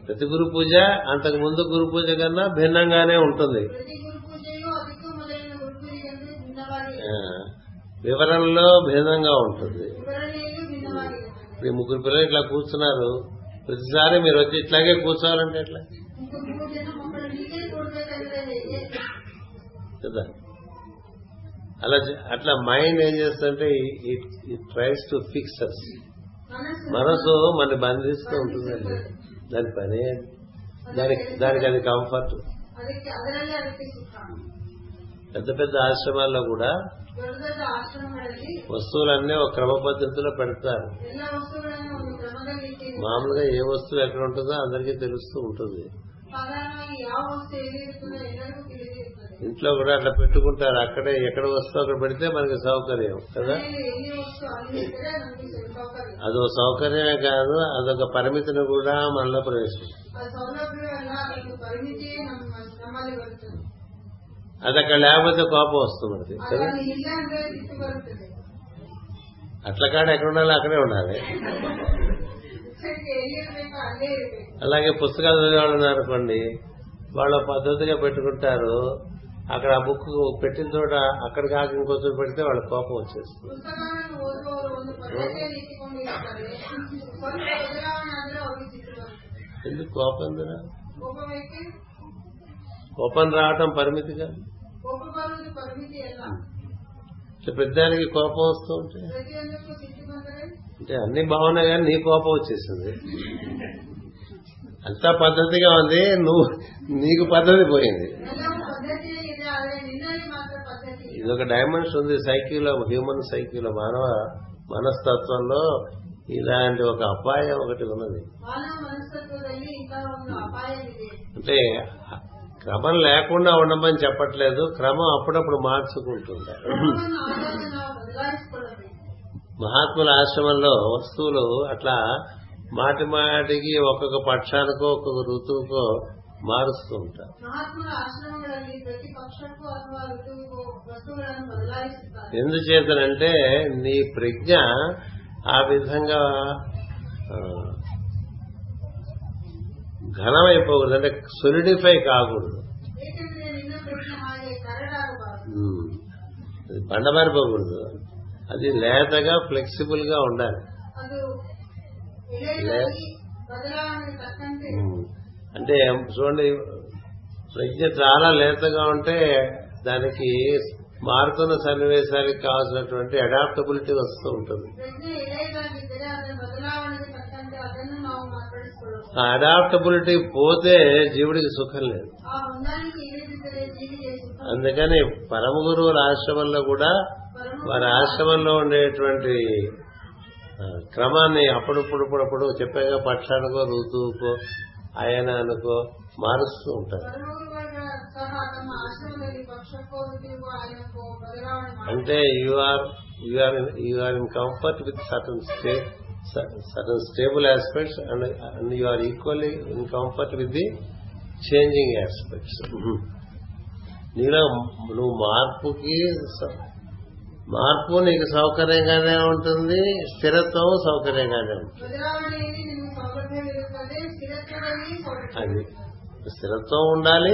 ప్రతి గురు పూజ అంతకు ముందు గురు పూజ కన్నా భిన్నంగానే ఉంటుంది. వివరణలో భిన్నంగా ఉంటుంది. ఇప్పుడు 3 పిల్లలు ఇట్లా కూర్చున్నారు, ప్రతిసారి మీరు వచ్చి ఇట్లాగే కూర్చోవాలంటే ఎట్లా కదా. అట్లా మైండ్ ఏం చేస్తుంటే it tries to fix us. మనసు మన బంధిస్తూ ఉంటుందండి, దాని పని దానికి అది కంఫర్ట్. పెద్ద పెద్ద ఆశ్రమాల్లో కూడా వస్తువులన్నీ ఒక క్రమ పద్ధతిలో పెడతారు. మామూలుగా ఏ వస్తువు ఎక్కడ ఉంటుందో అందరికీ తెలుస్తూ ఉంటుంది. ఇంట్లో కూడా అట్లా పెట్టుకుంటారు. అక్కడే ఎక్కడ వస్తువు అక్కడ పెడితే మనకి సౌకర్యం కదా. అదో సౌకర్యమే కాదు, అదొక పరిమితిని కూడా మనలో ప్రవేశిస్తుంది. అది అక్కడ లేకపోతే కోపం వస్తుంది మనకి కదా. అట్ల కాడ ఎక్కడ ఉండాలి అక్కడే ఉండాలి. అలాగే పుస్తకాలు చదివేవాళ్ళు ఉన్నారనుకోండి, వాళ్ళు పద్ధతిగా పెట్టుకుంటారు. అక్కడ ఆ బుక్ పెట్టిన చోట అక్కడ కాక ఇంకో చోట పెడితే వాళ్ళ కోపం వచ్చేస్తుంది. ఎందుకు కోపం? కోపం రావటం పరిమితిగా పెద్దానికి కోపం వస్తూ ఉంటే అంటే అన్ని బాగున్నాయి కానీ నీ కోపం వచ్చేసింది. అంతా పద్ధతిగా ఉంది, నువ్వు నీకు పద్ధతి పోయింది. ఇది ఒక డైమెన్షన్ ఉంది సైకిల్లో, హ్యూమన్ సైకిల్లో, మానవ మనస్తత్వంలో ఇలాంటి ఒక అపాయం ఒకటి ఉన్నది. అంటే క్రమం లేకుండా ఉండమని చెప్పట్లేదు, క్రమం అప్పుడప్పుడు మార్చుకుంటుంటారు. మహాత్ముల ఆశ్రమంలో వస్తువులు అట్లా మాటి మాటికి ఒక్కొక్క పక్షానికో ఒక్కొక్క ఋతువుకో మారుస్తూ ఉంటారు. ఎందుచేతనంటే నీ ప్రజ్ఞ ఆ విధంగా ఘనమైపోకూడదు, అంటే సొలిడిఫై కాకూడదు, పండబారిపోకూడదు. అది లేతగా ఫ్లెక్సిబుల్ గా ఉండాలి. అంటే చూడండి, ప్రజ్ఞ చాలా లేతగా ఉంటే దానికి మారుతున్న సన్నివేశానికి కావాల్సినటువంటి అడాప్టబిలిటీ వస్తూ ఉంటుంది. ఆ అడాప్టబిలిటీ పోతే జీవుడికి సుఖం లేదు. అందుకని పరమ గురువుల ఆశ్రమంలో కూడా వారి ఆశ్రమంలో ఉండేటువంటి క్రమాన్ని అప్పుడప్పుడు చెప్పాక పక్షానికో ఋతువుకో ఆయనానికో మారుస్తూ ఉంటారు. అంటే you are in comfort with certain stable aspects and you are equally in comfort with the changing aspects. నీలో నువ్వు మార్పు నీకు సౌకర్యంగానే ఉంటుంది, స్థిరత్వం సౌకర్యంగానే ఉంటుంది. అది స్థిరత్వం ఉండాలి,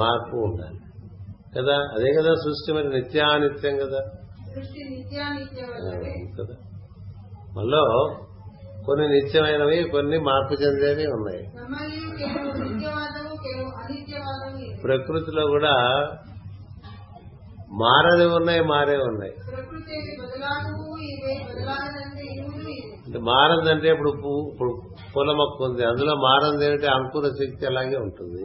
మార్పు ఉండాలి కదా. అదే కదా సృష్టి, మరి నిత్యానిత్యం కదా. మనలో కొన్ని నిత్యమైనవి, కొన్ని మార్పు చెందేవి ఉన్నాయి. ప్రకృతిలో కూడా మారని ఉన్నాయి, మారే ఉన్నాయి. అంటే మారదంటే ఇప్పుడు పూల మొక్క ఉంది, అందులో మారంది ఏమిటి? అంకుర శక్తి అలాగే ఉంటుంది,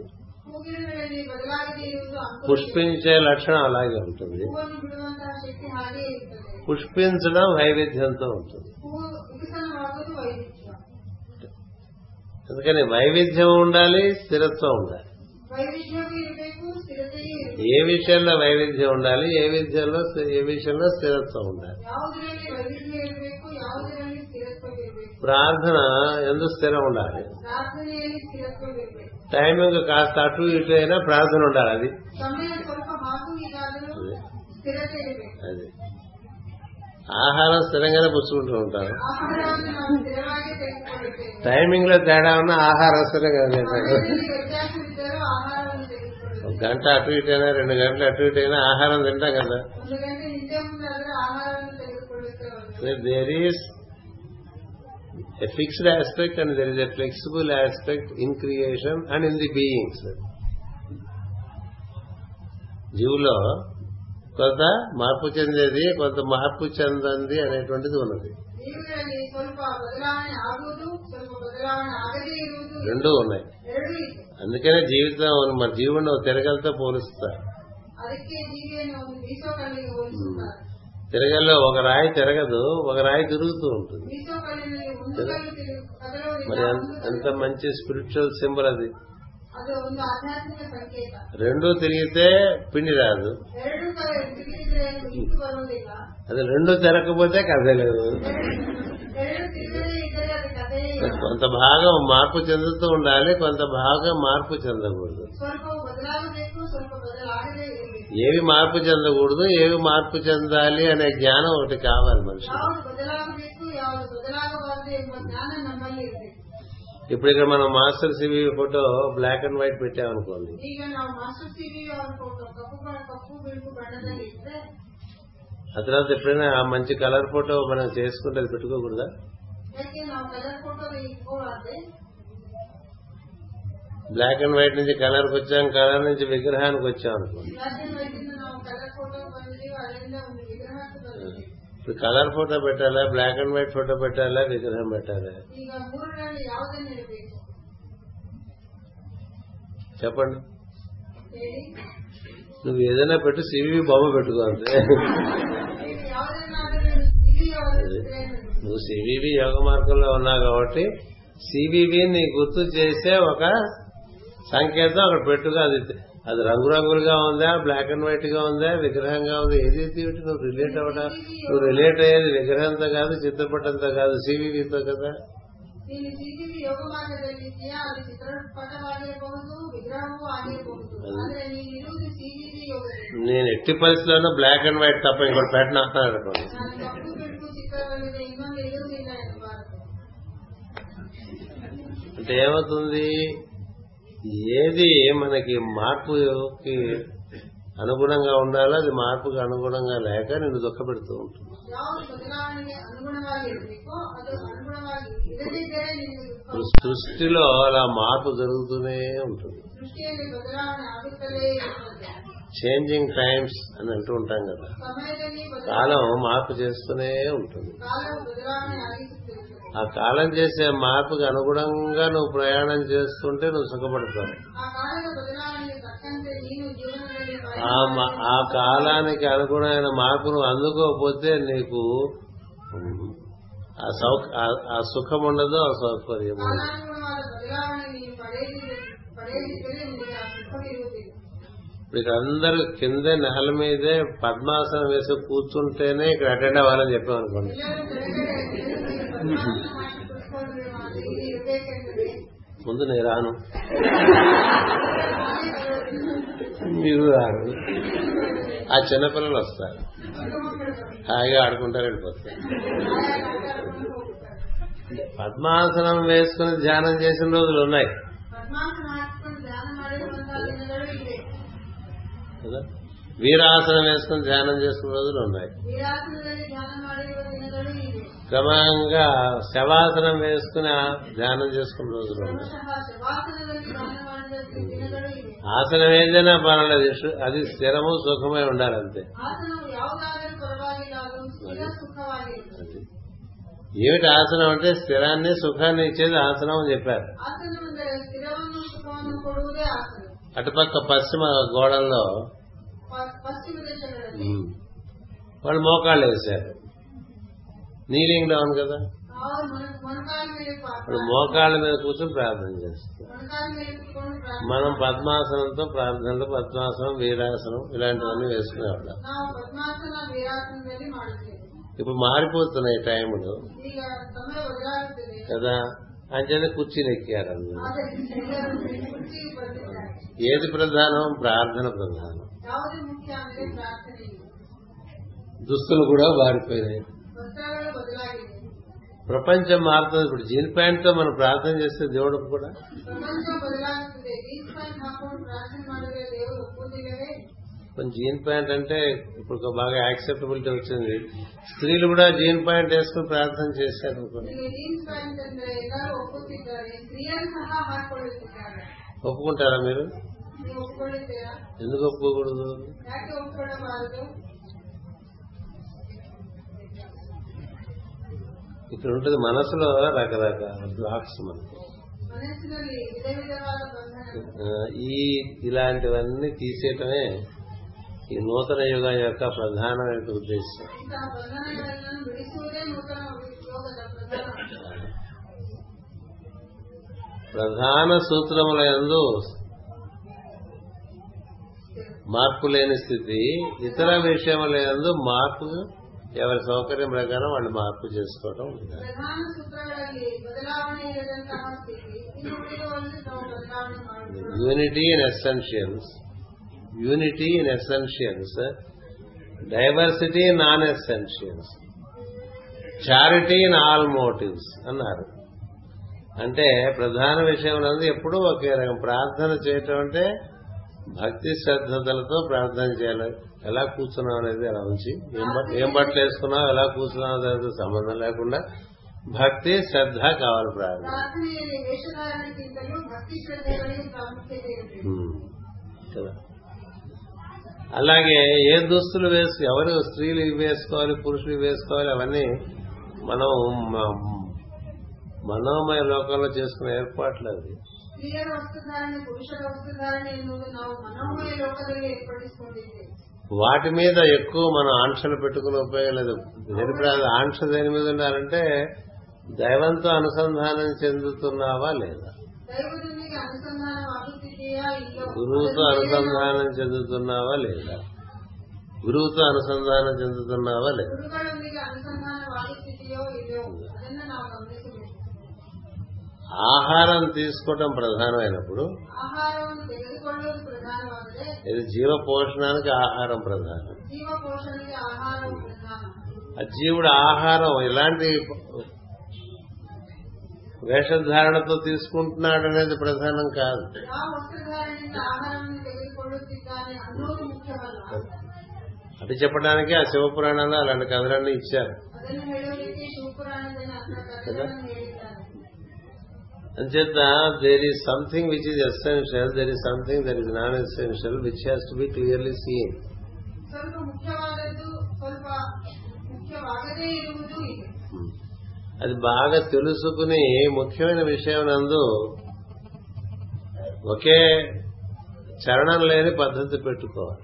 పుష్పించే లక్షణం అలాగే ఉంటుంది. పుష్పించడం వైవిధ్యంతో ఉంటుంది. అందుకని వైవిధ్యం ఉండాలి, స్థిరత్వం ఉండాలి. ఏ విషయంలో వైవిధ్యం ఉండాలి, ఏ విషయంలో స్థిరత్వం ఉండాలి. ప్రార్థన ఎందుకు స్థిరం ఉండాలి? టైమింగ్ కాస్త అటు ఇటు అయినా ప్రార్థన ఉండాలి. అది అది ఆహారం స్థిరంగానే పుచ్చుకుంటూ ఉంటారు. టైమింగ్ లో తేడా ఉన్నా ఆహారం స్థిరంగా ఉంటారు. ఒక గంట అటు ఇటు అయినా, 2 గంటలు అటు ఇటు అయినా ఆహారం తింటాం కదా. There is a fixed aspect and there is a flexible aspect in creation and in the beings. జీవులో కొంత మార్పు చెందేది, కొంత మార్పు చెందంది అనేటువంటిది ఉన్నది. రెండు ఉన్నాయి. అందుకనే జీవితం మన జీవుని తిరగలతో పోలుస్తారు. తిరగల్లో ఒక రాయి తిరగదు, ఒక రాయి తిరుగుతూ ఉంటుంది. మరి అంత మంచి స్పిరిచువల్ సింబల్ అది. రెండు తిరిగితే పిండి రాదు, అది రెండు తిరగకపోతే కదలేదు. కొంత భాగం మార్పు చెందుతూ ఉండాలి, కొంత భాగం మార్పు చెందకూడదు. ఏవి మార్పు చెందకూడదు, ఏవి మార్పు చెందాలి అనే జ్ఞానం ఒకటి కావాలి మనిషికి. ఇప్పుడు ఇక్కడ మనం master CV photo black and white పెట్టామనుకోండి, ఆ తర్వాత ఎప్పుడైనా ఆ మంచి కలర్ ఫోటో మనం చేసుకుంటే అది పెట్టుకోకూడదా? బ్లాక్ అండ్ వైట్ నుంచి కలర్కి వచ్చాం, కలర్ నుంచి విగ్రహానికి వచ్చాం అనుకోండి. ఇప్పుడు కలర్ ఫోటో పెట్టాలా, బ్లాక్ అండ్ వైట్ ఫోటో పెట్టాలా, విగ్రహం పెట్టాలా? చెప్పండి. నువ్వు ఏదైనా పెట్టు, సివి బొమ్మ పెట్టుకో అంతే. నువ్వు సివివి యోగ మార్గంలో ఉన్నావు కాబట్టి సివివి ని గుర్తు చేసే ఒక సంకేతం అక్కడ పెట్టుకో. అది రంగురంగులుగా ఉందా, బ్లాక్ అండ్ వైట్ గా ఉందా, విగ్రహంగా ఉందా, ఏదైతే నువ్వు రిలేట్ అవ్వడా? నువ్వు రిలేట్ అయ్యేది విగ్రహంతో కాదు, చిత్రపటంతో కాదు, సివివితో కదా. నేను ఎట్టి పరిస్థితుల్లో బ్లాక్ అండ్ వైట్ తప్ప ఇంకోటి పెట్టిన అనుకోండి. అంటే ఏమవుతుంది, ఏది మనకి మార్పుకి అనుగుణంగా ఉండాలో అది మార్పుకి అనుగుణంగా లేక నేను దుఃఖపెడుతూ ఉంటాను. సృష్టిలో అలా మార్పు జరుగుతూనే ఉంటుంది. చేంజింగ్ టైమ్స్ అని అంటూ ఉంటాం కదా, కాలం మార్పు చేస్తూనే ఉంటుంది. ఆ కాలం చేసే మార్పుకి అనుగుణంగా నువ్వు ప్రయాణం చేస్తుంటే నువ్వు సుఖపడతావు. ఆ కాలానికి అనుగుణమైన మార్పు నువ్వు అందుకోకపోతే నీకు ఆ సుఖం ఉండదు, ఆ సౌకర్యం ఉండదు. ఇక్కడ అందరూ కింద నెల మీదే పద్మాసనం వేసి కూర్చుంటేనే ఇక్కడ అటెండ్ అవ్వాలని చెప్పామనుకోండి. ముందు నేను రాను, మీరు రాను. ఆ చిన్నపిల్లలు వస్తారు, హాయిగా ఆడుకుంటారు, వెళ్ళిపోతారు. పద్మాసనం వేసుకుని ధ్యానం చేసిన రోజులు ఉన్నాయి. వీరాసనం వేసుకుని ధ్యానం చేసిన రోజులు ఉన్నాయి. క్రమంగా శవాసనం వేసుకుని ధ్యానం చేసుకున్న రోజులు ఉన్నాయి. ఆసనం ఏదైనా పర్వాలేదు, అది స్థిరము సుఖమై ఉండాలంతే. ఏమిటి ఆసనం అంటే స్థిరాన్ని సుఖాన్ని ఇచ్చేది ఆసనం అని చెప్పారు. అటుపక్క పశ్చిమ గోడల్లో వాళ్ళు మోకాళ్ళు వేశారు, నీలింగ్ డౌన్ కదా. ఇప్పుడు మోకాళ్ళ మీద కూర్చొని ప్రార్థన చేస్తాం. మనం పద్మాసనంతో ప్రార్థనలు, పద్మాసనం వీరాసనం ఇలాంటివన్నీ వేసుకునేవాళ్ళం. ఇప్పుడు మారిపోతున్నాయి టైములు కదా, అంచేత కుర్చీలు ఎక్కారు. ఏది ప్రధానం? ప్రార్థన ప్రధానం. దుస్తులు కూడా మారిపోయినాయి, ప్రపంచం మారుతుంది. ఇప్పుడు జీన్ ప్యాంట్ తో మనం ప్రార్థన చేస్తే దేవుడు కూడా జీన్ ప్యాంట్ అంటే ఇప్పుడు బాగా యాక్సెప్టబిలిటీ వచ్చింది. స్త్రీలు కూడా జీన్ ప్యాంట్ వేసుకుని ప్రార్థన చేశారు అనుకోండి, ఒప్పుకుంటారా మీరు? ఎందుకు ఒప్పుకోకూడదు? ఇక్కడ ఉంటుంది మనసులో రకరకాల బ్లాక్స్ మనకి. ఇలాంటివన్నీ తీసేయటమే ఈ నూతన యుగం యొక్క ప్రధానమైన ఉద్దేశం. ప్రధాన సూత్రములందు మార్పు లేని స్థితి, ఇతర విషయములందు మార్పు ఎవరి సౌకర్యం ప్రకారం వాళ్ళు మార్పు చేసుకోవటం ఉంటారు. Unity in essentials, diversity non essentials, charity in all motives అన్నారు. అంటే ప్రధాన విషయం అనేది ఎప్పుడూ ఒకే రకం. ప్రార్థన చేయటం అంటే భక్తి శ్రద్ధలతో ప్రార్థన చేయాలి. ఎలా కూర్చున్నాం అనేది అలా ఉంచి, ఏం బట్టలు వేసుకున్నాం, ఎలా కూర్చున్నాం అనేది సంబంధం లేకుండా భక్తి శ్రద్ధ కావాలి. ప్రార్థన కదా. అలాగే ఏ దుస్తులు వేసుకో, ఎవరు స్త్రీలు ఇవి వేసుకోవాలి, పురుషులు ఇవి వేసుకోవాలి, అవన్నీ మనం మనోమయ లోకంలో చేసుకునే ఏర్పాట్లు. అది వాటి మీద ఎక్కువ మనం ఆంక్షలు పెట్టుకునే ఉపయోగం లేదు. ఆంక్ష దేని మీద ఉండాలంటే దైవంతో అనుసంధానం చెందుతున్నావా లేదా, గురువుతో అనుసంధానం చెందుతున్నావా లేదా, ఆహారం తీసుకోవటం ప్రధానమైనప్పుడు ఇది జీవ పోషణానికి ఆహారం ప్రధానం. ఆ జీవుడు ఆహారం ఇలాంటి వేషధారణతో తీసుకుంటున్నాడు అనేది ప్రధానం కాదు. అది చెప్పడానికి ఆ శివపురాణాలు అలాంటి కథలన్నీ ఇచ్చారు. అంచేత there is something which is essential, there is something that is non essential, which has to be clearly seen. అది బాగా తెలుసుకుని ముఖ్యమైన విషయం నందు ఒకే చరణం లేని పద్ధతి పెట్టుకోవాలి.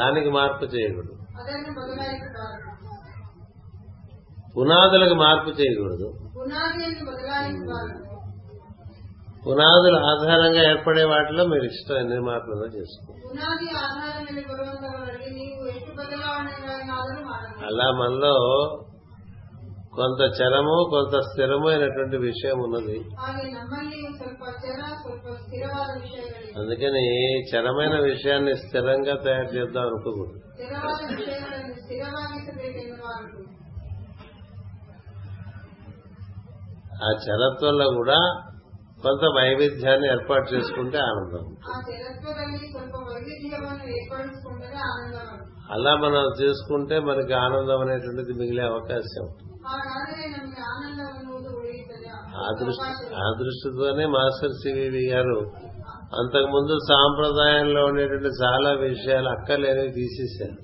దానికి మార్పు చేయకూడదు, పునాదులకు మార్పు చేయకూడదు. పునాదుల ఆధారంగా ఏర్పడే వాటిలో మీరు ఇష్టం ఎన్ని మార్పులు చేసుకోవాలి. అలా మనలో కొంత చరము కొంత స్థిరము అయినటువంటి విషయం ఉన్నది. అందుకని చరమైన విషయాన్ని స్థిరంగా తయారు చేద్దాం అనుకోకూడదు. ఆ చరత్వంలో కూడా కొంత వైవిధ్యాన్ని ఏర్పాటు చేసుకుంటే ఆనందం. అలా మనం చేసుకుంటే మనకి ఆనందం అనేటువంటిది మిగిలే అవకాశం. ఆ దృష్టితోనే మాస్టర్ సివివి గారు అంతకుముందు సాంప్రదాయంలో ఉండేటువంటి చాలా విషయాలు అక్కర్లేనివి తీసేశారు.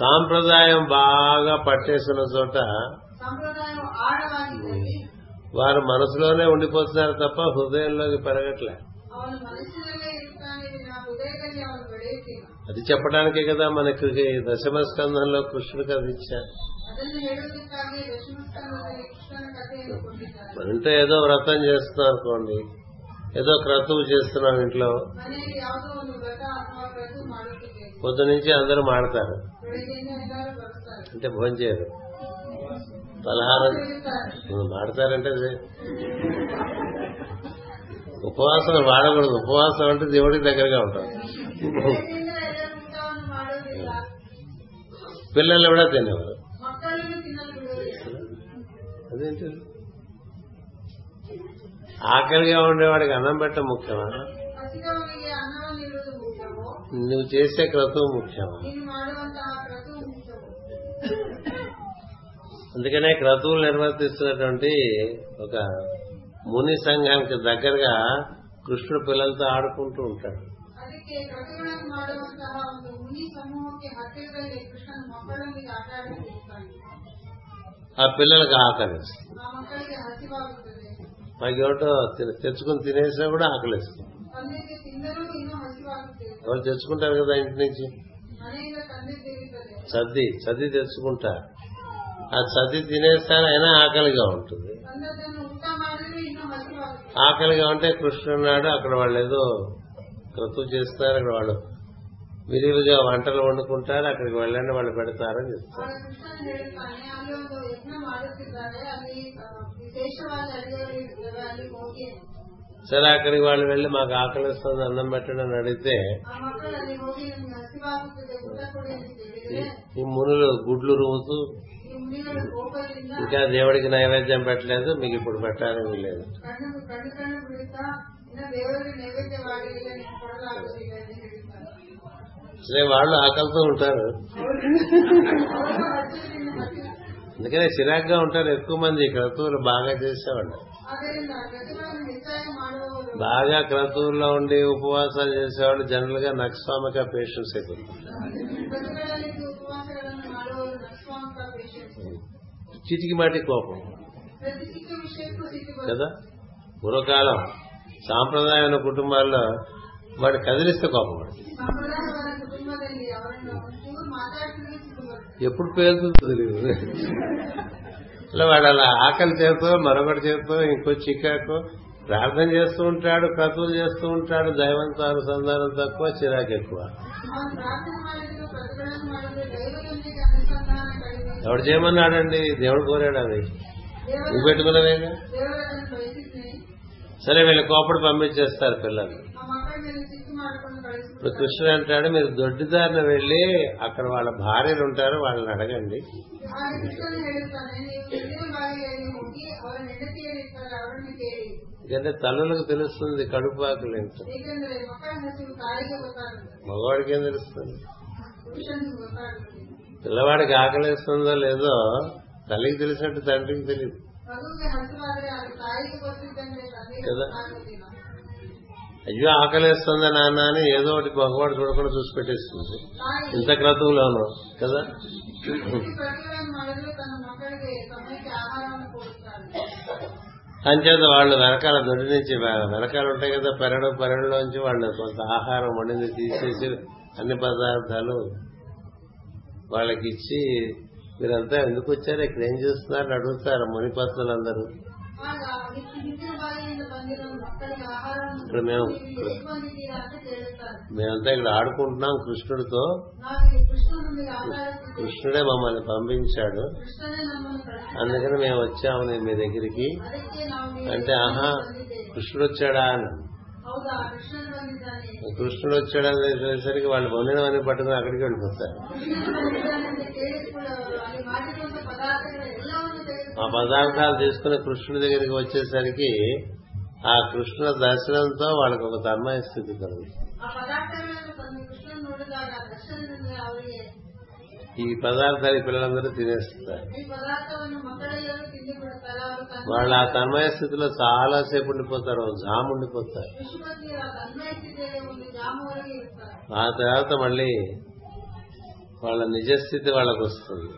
సాంప్రదాయం బాగా పట్టేసిన చోట వారు మనసులోనే ఉండిపోతున్నారు తప్ప హృదయంలోకి పెరగట్లే. అది చెప్పడానికే కదా మనకి దశమ స్కంధంలో కృష్ణుడు కథ ఇచ్చారు. అంటే ఏదో వ్రతం చేస్తున్నారు అనుకోండి, ఏదో క్రతువు చేస్తున్నాం ఇంట్లో, పొద్దు నుంచి అందరూ మాడతారు, అంటే భోంచేరు, పలహారం మాడతారంటే ఉపవాసం వాడకూడదు. ఉపవాసం అంటే దేవుడికి దగ్గరగా ఉంటారు. పిల్లలు కూడా తినేవారు. అదేంటి ఆకలిగా ఉండేవాడికి అన్నం పెట్టడం ముఖ్యమా? నువ్వు చేసే క్రతువు ముఖ్యం. అందుకనే క్రతువులు నిర్వర్తిస్తున్నటువంటి ఒక ముని సంఘానికి దగ్గరగా కృష్ణుడు పిల్లలతో ఆడుకుంటూ ఉంటాడు. ఆ పిల్లలకు ఆకలిస్తుంది, మాకు ఏమిటో తెచ్చుకుని తినేసినా కూడా ఆకలిస్తుంది. ఎవరు తెచ్చుకుంటారు కదా ఇంటి నుంచి సద్ది సద్ది తెచ్చుకుంటారు. ఆ సద్ది తినేస్తానైనా ఆకలిగా ఉంటుంది. ఆకలిగా ఉంటే కృష్ణుడు నాడు అక్కడ వాళ్ళు ఏదో క్రతువు చేస్తారు, అక్కడ వాళ్ళు విరివిగా వంటలు వండుకుంటారు, అక్కడికి వెళ్ళండి వాళ్ళు పెడతారని చెప్తారు. సరే అక్కడికి వాళ్ళు వెళ్లి మాకు ఆకలిస్తుంది అన్నం పెట్టడం అని అడిగితే ఈ మునులు గుడ్లు రువుతూ ఇంకా దేవుడికి నైవేద్యం పెట్టలేదు, మీకు ఇప్పుడు పెట్టాలని లేదు. సరే వాళ్ళు ఆకలితో ఉంటారు, అందుకనే చిరాగ్గా ఉంటారు ఎక్కువ మంది. క్రతువులు బాగా చేసేవాళ్ళు, బాగా క్రతువుల్లో ఉండి ఉపవాసాలు చేసేవాళ్ళు జనరల్ గా నక్స్వామిక పేషెంట్స్ ఎక్కువ. చిటికి మాటి కోపం కదా. పూర్వకాలం సాంప్రదాయమైన కుటుంబాల్లో వాడు కదిలిస్తే కోపం పడుతుంది. ఎప్పుడు పేలుతుందో తెలియదు. అలా వాడు అలా ఆకలి చేతో మరొకటి చేతో ఇంకో చికాకు. ప్రార్థన చేస్తూ ఉంటాడు, కథలు చేస్తూ ఉంటాడు, దైవంతో అనుసంధానం తక్కువ, చిరాకు ఎక్కువ. ఎవడు చేయమన్నాడండి? దేవుడు కోరాడు, అవి నువ్వు పెట్టుకున్నవేగా. సరే వీళ్ళ కోపడు పంపించేస్తారు పిల్లలు. ఇప్పుడు కృష్ణుడు అంటాడు, మీరు దొడ్డిదారిన వెళ్లి అక్కడ వాళ్ళ భార్యలు ఉంటారు వాళ్ళని అడగండి, ఎందుకంటే తల్లులకు తెలుస్తుంది కడుపు ఆకులు ఎంత. మగవాడికి ఏం తెలుస్తుంది? పిల్లవాడికి ఆకలిస్తుందో లేదో తల్లికి తెలిసినట్టు తండ్రికి తెలియదు కదా. అయ్యో ఆకలిస్తుందా నాన్న అని ఏదో ఒకటి మగవాడు చూడకుండా చూసి పెట్టేస్తుంది ఇంత క్రతువులోనూ కదా. అంచేత వాళ్ళు వెనకాల దొడ్డి నుంచి వెనకాలు ఉంటాయి కదా పెరడులోంచి వాళ్ళు కొంత ఆహారం వండింది తీసేసి అన్ని పదార్థాలు వాళ్ళకిచ్చి, మీరంతా ఎందుకు వచ్చారు ఇక్కడ ఏం చేస్తున్నారని అడుగుతారు మునిపత్నులందరూ. ఇక్కడ మేమంతా ఇక్కడ ఆడుకుంటున్నాం కృష్ణుడితో, కృష్ణుడే మమ్మల్ని పంపించాడు అందుకని మేము వచ్చాము మీ దగ్గరికి అంటే, ఆహా కృష్ణుడు వచ్చాడా అని. కృష్ణుడు వచ్చాడని తెలిసేసరికి వాళ్ళు పొందినవన్నీ పట్టుకుని అక్కడికి వెళ్ళిపోతారు. ఆ పదార్థాలు తీసుకుని కృష్ణుడి దగ్గరికి వచ్చేసరికి ఆ కృష్ణ దర్శనంతో వాళ్ళకి ఒక తన్మయ స్థితి కలుగుతుంది. ఈ పదార్థాలు పిల్లలందరూ తినేస్తారు. వాళ్ళు ఆ తన్మయ స్థితిలో చాలాసేపు ఉండిపోతారు, జాము ఉండిపోతారు. ఆ తర్వాత మళ్ళీ వాళ్ళ నిజస్థితి వాళ్ళకు వస్తుంది.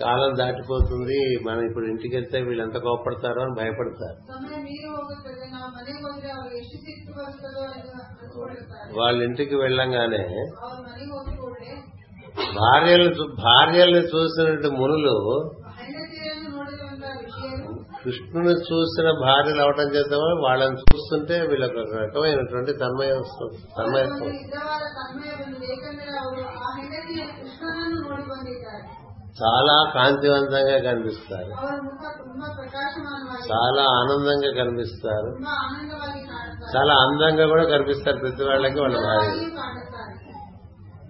కాలం దాటిపోతుంది, మనం ఇప్పుడు ఇంటికి వెళ్తే వీళ్ళు ఎంత కోపడతారో అని భయపడతారు. వాళ్ళ ఇంటికి వెళ్ళంగానే భార్యల్ని చూసినట్టు మునులు కృష్ణుని చూసిన భార్యలు అవటం చేత వాళ్ళని చూస్తుంటే వీళ్ళకి ఒక రకమైనటువంటి తన్మయత్వం. చాలా కాంతివంతంగా కనిపిస్తారు, చాలా ఆనందంగా కనిపిస్తారు, చాలా అందంగా కూడా కనిపిస్తారు ప్రతి వాళ్ళకి వాళ్ళ భార్యలు.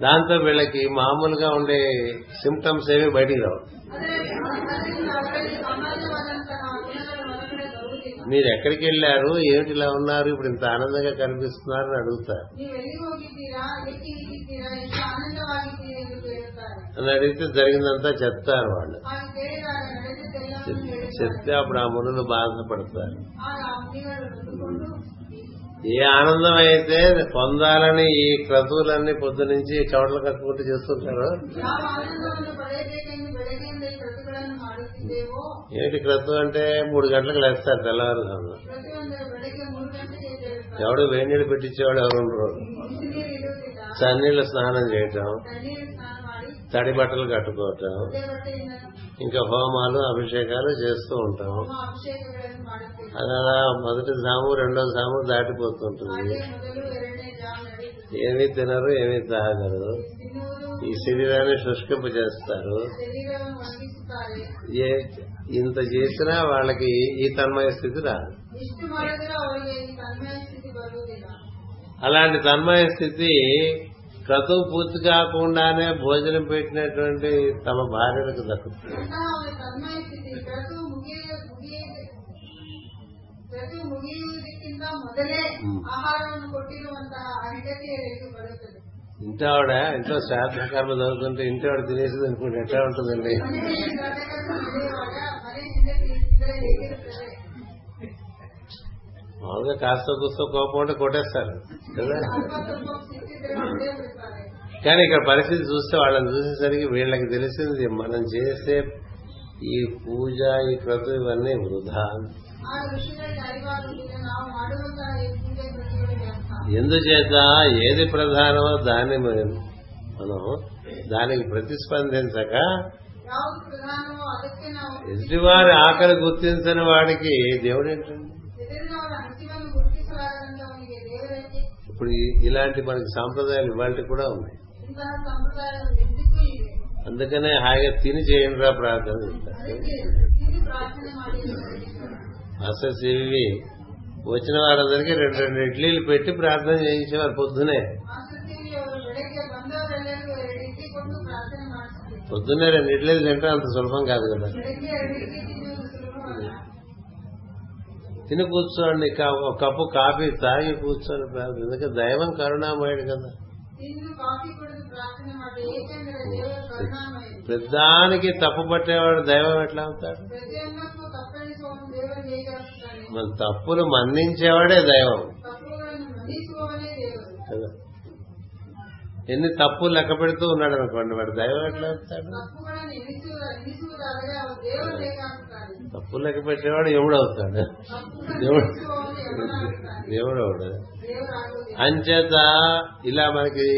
దాంతో వీళ్ళకి మామూలుగా ఉండే సింప్టమ్స్ ఏవి బయటికి రావు. మీరు ఎక్కడికి వెళ్ళారు, ఏమిటి ఇలా ఉన్నారు, ఇప్పుడు ఇంత ఆనందంగా కనిపిస్తున్నారు అని అడుగుతారు. అని అడిగితే జరిగిందంతా చెప్తారు వాళ్ళు. చెప్తే అప్పుడు ఆ మునులు బాధపడతారు. ఏ ఆనందం అయితే పొందాలని ఈ క్రతువులన్నీ పొద్దు నుంచి చవటలు కట్టుకుంటూ చేస్తుంటారు. ఏంటి క్రతువు అంటే 3 గంటలకు లేస్తారు తెల్లవారుజామున. ఎవడు వేడినీళ్ళు పెట్టించేవాడు ఎవరు రోజు చన్నీళ్ళు స్నానం చేయటం, తడి బట్టలు కట్టుకోవటం, ఇంకా హోమాలు అభిషేకాలు చేస్తూ ఉంటాం. అలా మొదటి జాము రెండో జాము దాటిపోతుంటుంది. ఏమీ తినరు, ఏమీ తాగరు, ఈ శరీరాన్ని శుష్కింపు చేస్తారు. ఇంత చేసినా వాళ్ళకి ఈ తన్మయ స్థితి రాదు. అలాంటి తన్మయ స్థితి క్రతువు పూర్తి కాకుండానే భోజనం పెట్టినటువంటి తమ భార్యలకు దక్కుతుంది. ఇంటావిడ ఇంట్లో శ్రాద్ధ కర్మ జరుగుతుంటే ఇంటావిడ తినేసింది అనుకుంటే ఎట్లా ఉంటుందండి? మామూలుగా కాస్త కూస్తో కోపం ఉంటే కొట్టేస్తారు కదా. కానీ ఇక్కడ పరిస్థితి చూస్తే వాళ్ళని చూసేసరికి వీళ్ళకి తెలిసింది మనం చేసే ఈ పూజ, ఈ క్రతువు ఇవన్నీ వృధా. ఎందుచేత ఏది ప్రధానమో దాన్ని మనం దానికి ప్రతిస్పందించక ఎదుటివారి ఆకలి గుర్తించని వాడికి దేవుడేంటండి? ఇప్పుడు ఇలాంటి మనకి సాంప్రదాయాలు ఇవాళ కూడా ఉన్నాయి. అందుకనే హాయిగా తిని చేయండి రా ప్రార్థన చేస్తారు. అసలు ఇవి వచ్చిన వాళ్ళందరికీ 2 ఇడ్లీలు పెట్టి ప్రార్థన చేయించేవారు. పొద్దునే 2 ఇడ్లీలు తింటే అంత సులభం కాదు కదా. తిని కూర్చోండి, ఒక కప్పు కాఫీ తాగి కూర్చోండి ప్రార్థన. ఎందుకంటే దైవం కరుణామయుడు కదా. పెద్దానికి తప్పు పట్టేవాడు దైవం ఎట్లా అవుతాడు? మన తప్పులు మన్నించేవాడే దైవం. ఎన్ని తప్పులు లెక్క పెడుతూ ఉన్నాడు అనుకోండి, వాడు దైవం ఎట్లా అవుతాడు? తప్పులు లెక్క పెట్టేవాడు ఎవడు అవుతాడు? దేవుడు అవుడు. అంచేత ఇలా మనకి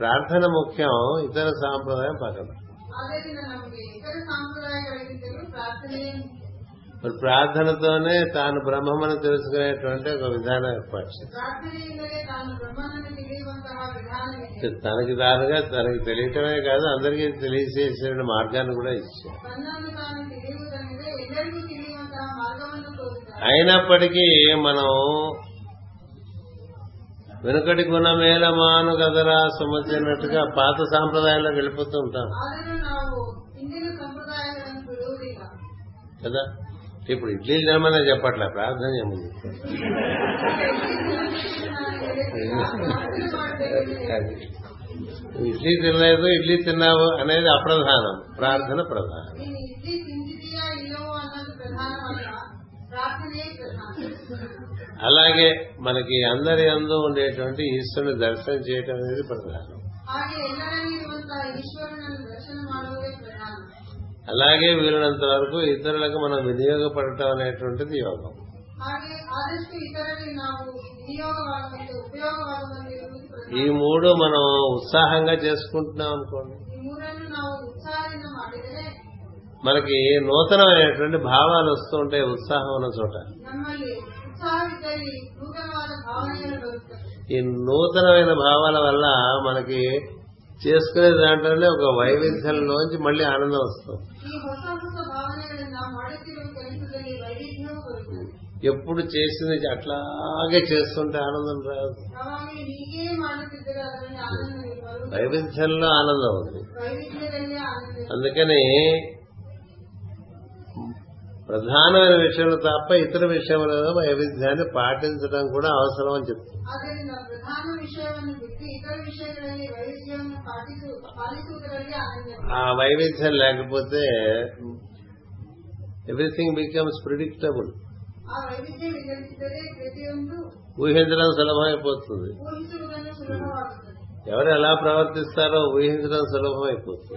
ప్రార్థన ముఖ్యం, ఇతర సాంప్రదాయం పక్కన. ప్రార్థనతోనే తాను బ్రహ్మమని తెలుసుకునేటువంటి ఒక విధానం ఏర్పాటు చేశారు. తనకి తానుగా తనకి తెలియటమే కాదు, అందరికీ తెలియజేసే మార్గాన్ని కూడా ఇచ్చారు. అయినప్పటికీ మనం వెనుకటి గుణమేలమాను కదరా సమచ్చినట్టుగా పాత సాంప్రదాయంలో వెళ్ళిపోతూ ఉంటాం కదా. ఇప్పుడు ఇడ్లీలు తినమనే చెప్పట్లే, ప్రార్థన చేయమని చెప్పారు. ఇడ్లీ తినలేదు, ఇడ్లీ తిన్నావు అనేది అప్రధానం, ప్రార్థన ప్రధానం. అలాగే మనకి అందరి అందు ఉండేటువంటి ఈశ్వరుని దర్శనం చేయటం అనేది ప్రధానం. అలాగే వీలైనంత వరకు ఇతరులకు మనం వినియోగపడటం అనేటువంటిది యోగం. ఈ 3 మనం ఉత్సాహంగా చేసుకుంటున్నాం అనుకోండి, మనకి నూతనమైనటువంటి భావాలు వస్తూ ఉంటాయి. ఉత్సాహం ఉన్న చోట ఈ నూతనమైన భావాల వల్ల మనకి చేసుకునే దాంట్లోనే ఒక వైవిధ్యంలోంచి మళ్లీ ఆనందం వస్తుంది. ఎప్పుడు చేసింది అట్లాగే చేస్తుంటే ఆనందం రాదు. వైవిధ్యంలో ఆనందం ఉంది. అందుకని ప్రధానమైన విషయంలో తప్ప ఇతర విషయంలో వైవిధ్యాన్ని పాటించడం కూడా అవసరం అని చెప్తాం. ఆ వైవిధ్యం లేకపోతే ఎవ్రీథింగ్ బికమ్స్ ప్రిడిక్టబుల్, ఊహించడం సులభమైపోతుంది. ఎవరు ఎలా ప్రవర్తిస్తారో ఊహించడం సులభమైపోతుంది.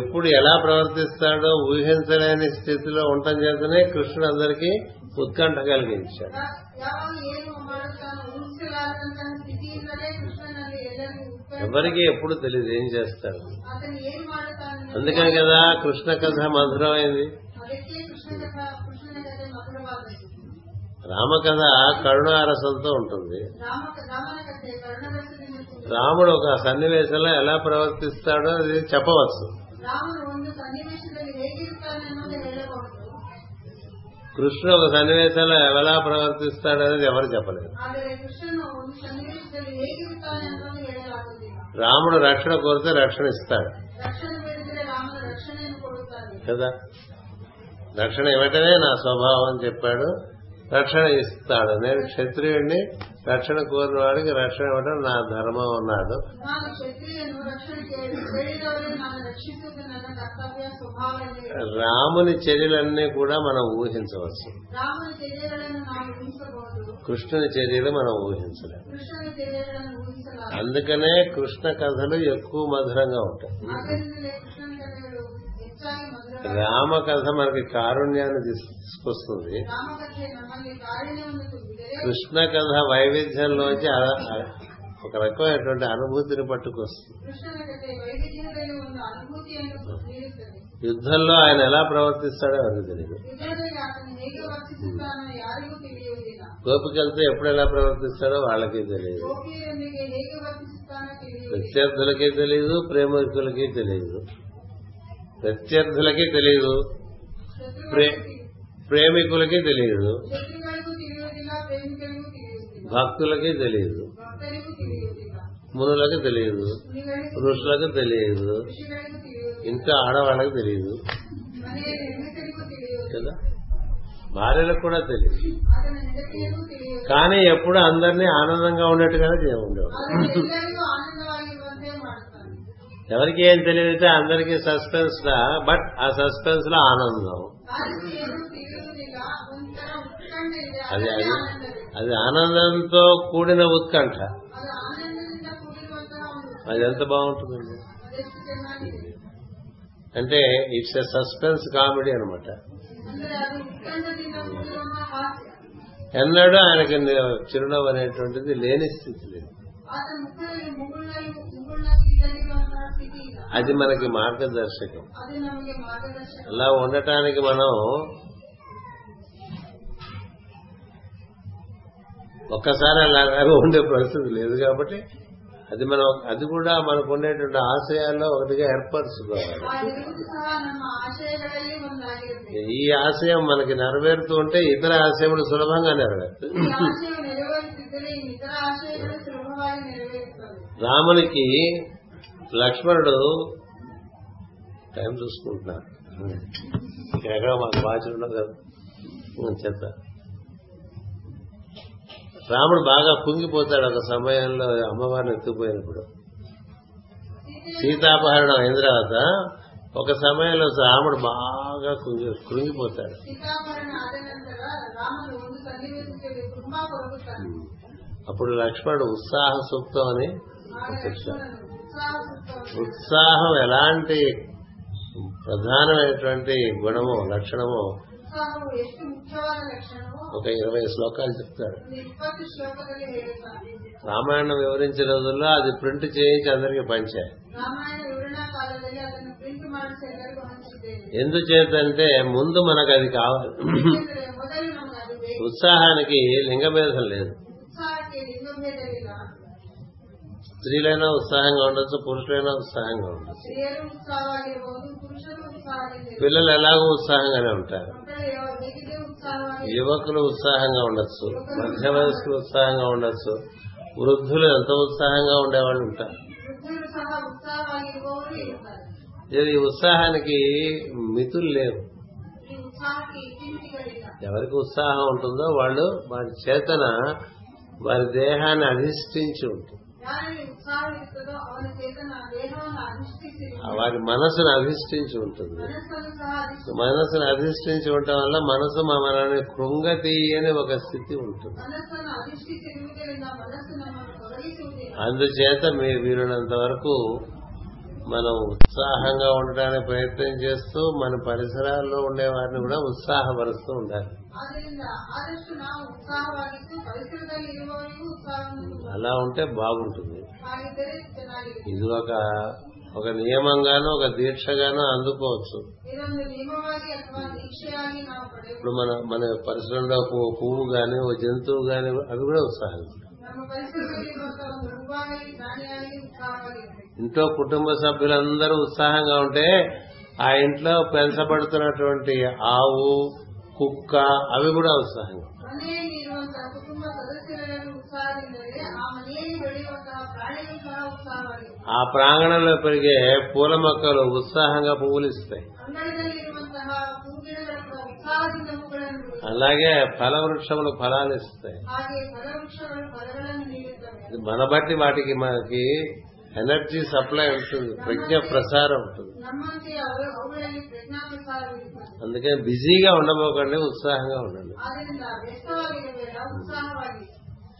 ఎప్పుడు ఎలా ప్రవర్తిస్తాడో ఊహించలేని స్థితిలో ఉండటం చేతనే కృష్ణుడు అందరికీ ఉత్కంఠ కలిగించాడు. ఎవరికి ఎప్పుడు తెలియదు ఏం చేస్తాడు. అందుకని కదా కృష్ణ కథ మధురమైంది. రామ కథ కరుణారసంతో ఉంటుంది. రాముడు ఒక సన్నివేశంలో ఎలా ప్రవర్తిస్తాడో అది చెప్పవచ్చు. కృష్ణుడు ఒక సన్నివేశంలో ఎలా ప్రవర్తిస్తాడో అనేది ఎవరు చెప్పలేదు. రాముడు రక్షణ కోరితే రక్షణ ఇస్తాడు కదా. రక్షణ ఇవ్వటమే నా స్వభావం అని చెప్పాడు. రక్షణ ఇస్తాడు. నేను క్షత్రియుడిని, రక్షణ కోరిన వాడికి రక్షణ ఇవ్వడం నా ధర్మం అన్నాడు. రాముని చర్యలన్నీ కూడా మనం ఊహించవచ్చు, కృష్ణుని చర్యలు మనం ఊహించలేము. అందుకనే కృష్ణ కథలు ఎక్కువ మధురంగా ఉంటాయి. రామ కథ మనకి కారుణ్యాన్ని తీసుకొస్తుంది. కృష్ణ కథ వైవిధ్యంలోంచి ఒక రకమైనటువంటి అనుభూతిని పట్టుకొస్తుంది. యుద్ధంలో ఆయన ఎలా ప్రవర్తిస్తాడో ఎవరికి తెలియదు. గోపికలతో ఎప్పుడు ఎలా ప్రవర్తిస్తాడో వాళ్ళకి తెలియదు. ప్రత్యర్థులకి తెలియదు, ప్రేమికులకి తెలియదు. ప్రత్యర్థులకి తెలియదు, ప్రేమికులకి తెలియదు, భక్తులకి తెలియదు, మునులకు తెలియదు, ఋషులకు తెలియదు, ఇంకా ఆడవాళ్ళకి తెలియదు కదా. భార్యలకు కూడా తెలియదు. కానీ ఎప్పుడు అందరినీ ఆనందంగా ఉండేట్టుగానే ఉండేవాడు. ఎవరికి ఏం తెలియదైతే అందరికీ సస్పెన్స్ లా, బట్ ఆ సస్పెన్స్ లో ఆనందం. అది ఆనందంతో కూడిన ఉత్కంఠ. అది ఎంత బాగుంటుందండి అంటే ఇట్స్ ఎ సస్పెన్స్ కామెడీ అనమాట. ఎన్నడూ ఆయనకి చిరునవ్వు అనేటువంటిది లేని స్థితి లేదు. అది మనకి మార్గదర్శకం. అలా ఉండటానికి మనం ఒక్కసారి అలాగా ఉండే పరిస్థితి లేదు కాబట్టి అది కూడా మనకు ఉండేటువంటి ఆశయాల్లో ఒకటిగా ఏర్పరచుకోవాలి. ఈ ఆశయం మనకి నెరవేరుతూ ఉంటే ఇతర ఆశయములు సులభంగా నెరవేరుతాయి. రామునికి లక్ష్మణుడు టైం చూసుకుంటున్నాడు. ఎక్కడ మాకు వాచనలో కదా చెత్త. రాముడు బాగా కుంగిపోతాడు ఒక సమయంలో అమ్మవారిని ఎత్తుకుపోయినప్పుడు. సీతాపహరణం అయిన తర్వాత ఒక సమయంలో రాముడు బాగా కృంగిపోతాడు. అప్పుడు లక్ష్మణుడు ఉత్సాహ సూక్తం అని చెప్తాడు. ఉత్సాహం ఎలాంటి ప్రధానమైనటువంటి గుణమో లక్షణమో ఒక 20 శ్లోకాలు చెప్తాడు. రామాయణం వివరించే రోజుల్లో అది ప్రింట్ చేయించి అందరికీ పంచాయి. ఎందుచేతంటే ముందు మనకు అది కావాలి. ఉత్సాహానికి లింగభేదం లేదు. స్త్రీలైనా ఉత్సాహంగా ఉండొచ్చు, పురుషులైనా ఉత్సాహంగా ఉండొచ్చు. పిల్లలు ఎలాగో ఉత్సాహంగానే ఉంటారు, యువకులు ఉత్సాహంగా ఉండొచ్చు, మధ్య వయస్కులు ఉత్సాహంగా ఉండొచ్చు, వృద్ధులు ఎంత ఉత్సాహంగా ఉండేవాళ్ళు ఉంటారు. లేదు, ఈ ఉత్సాహానికి మితులు లేవు. ఎవరికి ఉత్సాహం ఉంటుందో వాళ్ళు వారి చేతన వారి దేహాన్ని అధిష్ఠించి ఉంటుంది, వారి మనసును అధిష్ఠించి ఉంటుంది. మనసును అధిష్ఠించి ఉండటం వల్ల మనసు మనల్ని కృంగతీయని ఒక స్థితి ఉంటుంది. అందుచేత మీ వీరునంత వరకు మనం ఉత్సాహంగా ఉండటానికి ప్రయత్నం చేస్తూ మన పరిసరాల్లో ఉండే వారిని కూడా ఉత్సాహపరుస్తూ ఉండాలి. అలా ఉంటే బాగుంటుంది. ఇది ఒక నియమంగానూ ఒక దీక్షగానూ అందుకోవచ్చు. ఇప్పుడు మన పరిసరంలో పువ్వు గాని ఒక జంతువు గాని అవి కూడా ఉత్సాహం. ఇంట్లో కుటుంబ సభ్యులందరూ ఉత్సాహంగా ఉంటే ఆ ఇంట్లో పెంచబడుతున్నటువంటి ఆవు, కుక్క అవి కూడా ఉత్సాహంగా. ఆ ప్రాంగణంలో పెరిగే పూల మొక్కలు ఉత్సాహంగా పువ్వులు ఇస్తాయి. అలాగే ఫల వృక్షములు ఫలాలు ఇస్తాయి. మన బట్టి వాటికి మనకి ఎనర్జీ సప్లై ఉంటుంది, ప్రజ్ఞ ప్రసారం ఉంటుంది. అందుకని బిజీగా ఉండబోకండి, ఉత్సాహంగా ఉండండి.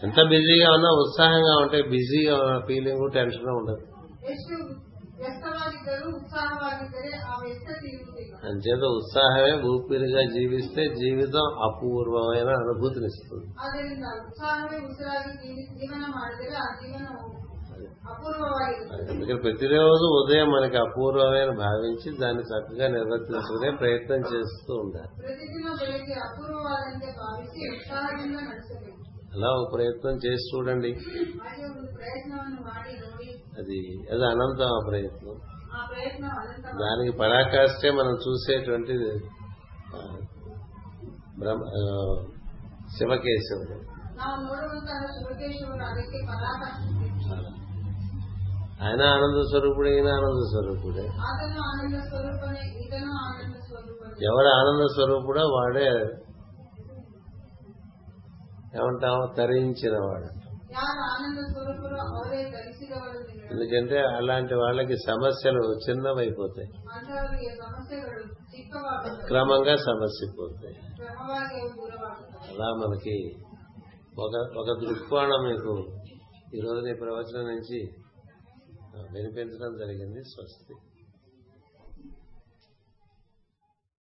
ఎంత బిజీగా ఉన్నా ఉత్సాహంగా ఉంటే బిజీగా ఉన్న ఫీలింగ్, టెన్షన్ ఉండదు. అంచేత ఉత్సాహమే ఊపిరిగా జీవిస్తే జీవితం అపూర్వమైన అనుభూతినిస్తుంది. అందుకని ప్రతిరోజు ఉదయం మనకి అపూర్వమైన భావించి దాన్ని చక్కగా నిర్వర్తించుకునే ప్రయత్నం చేస్తూ ఉండాలి. అలా ఒక ప్రయత్నం చేసి చూడండి. అది ఏదో అనంతం ఆ ప్రయత్నం, దానికి పరాకాష్టే మనం చూసేటువంటి శివకేశవుడు. ఆయన ఆనంద స్వరూపుడు, ఈయన ఆనంద స్వరూపుడే. ఎవరు ఆనంద స్వరూపుడో వాడే ఏమంటాము తరించిన వాడు. ఎందుకంటే అలాంటి వాళ్ళకి సమస్యలు చిన్నవైపోతాయి, క్రమంగా సమస్య పోతాయి. అలా మనకి ఒక దృక్కోణం మీకు ఈరోజు ఈ ప్రవచనం నుంచి వినిపించడం జరిగింది. స్వస్తి.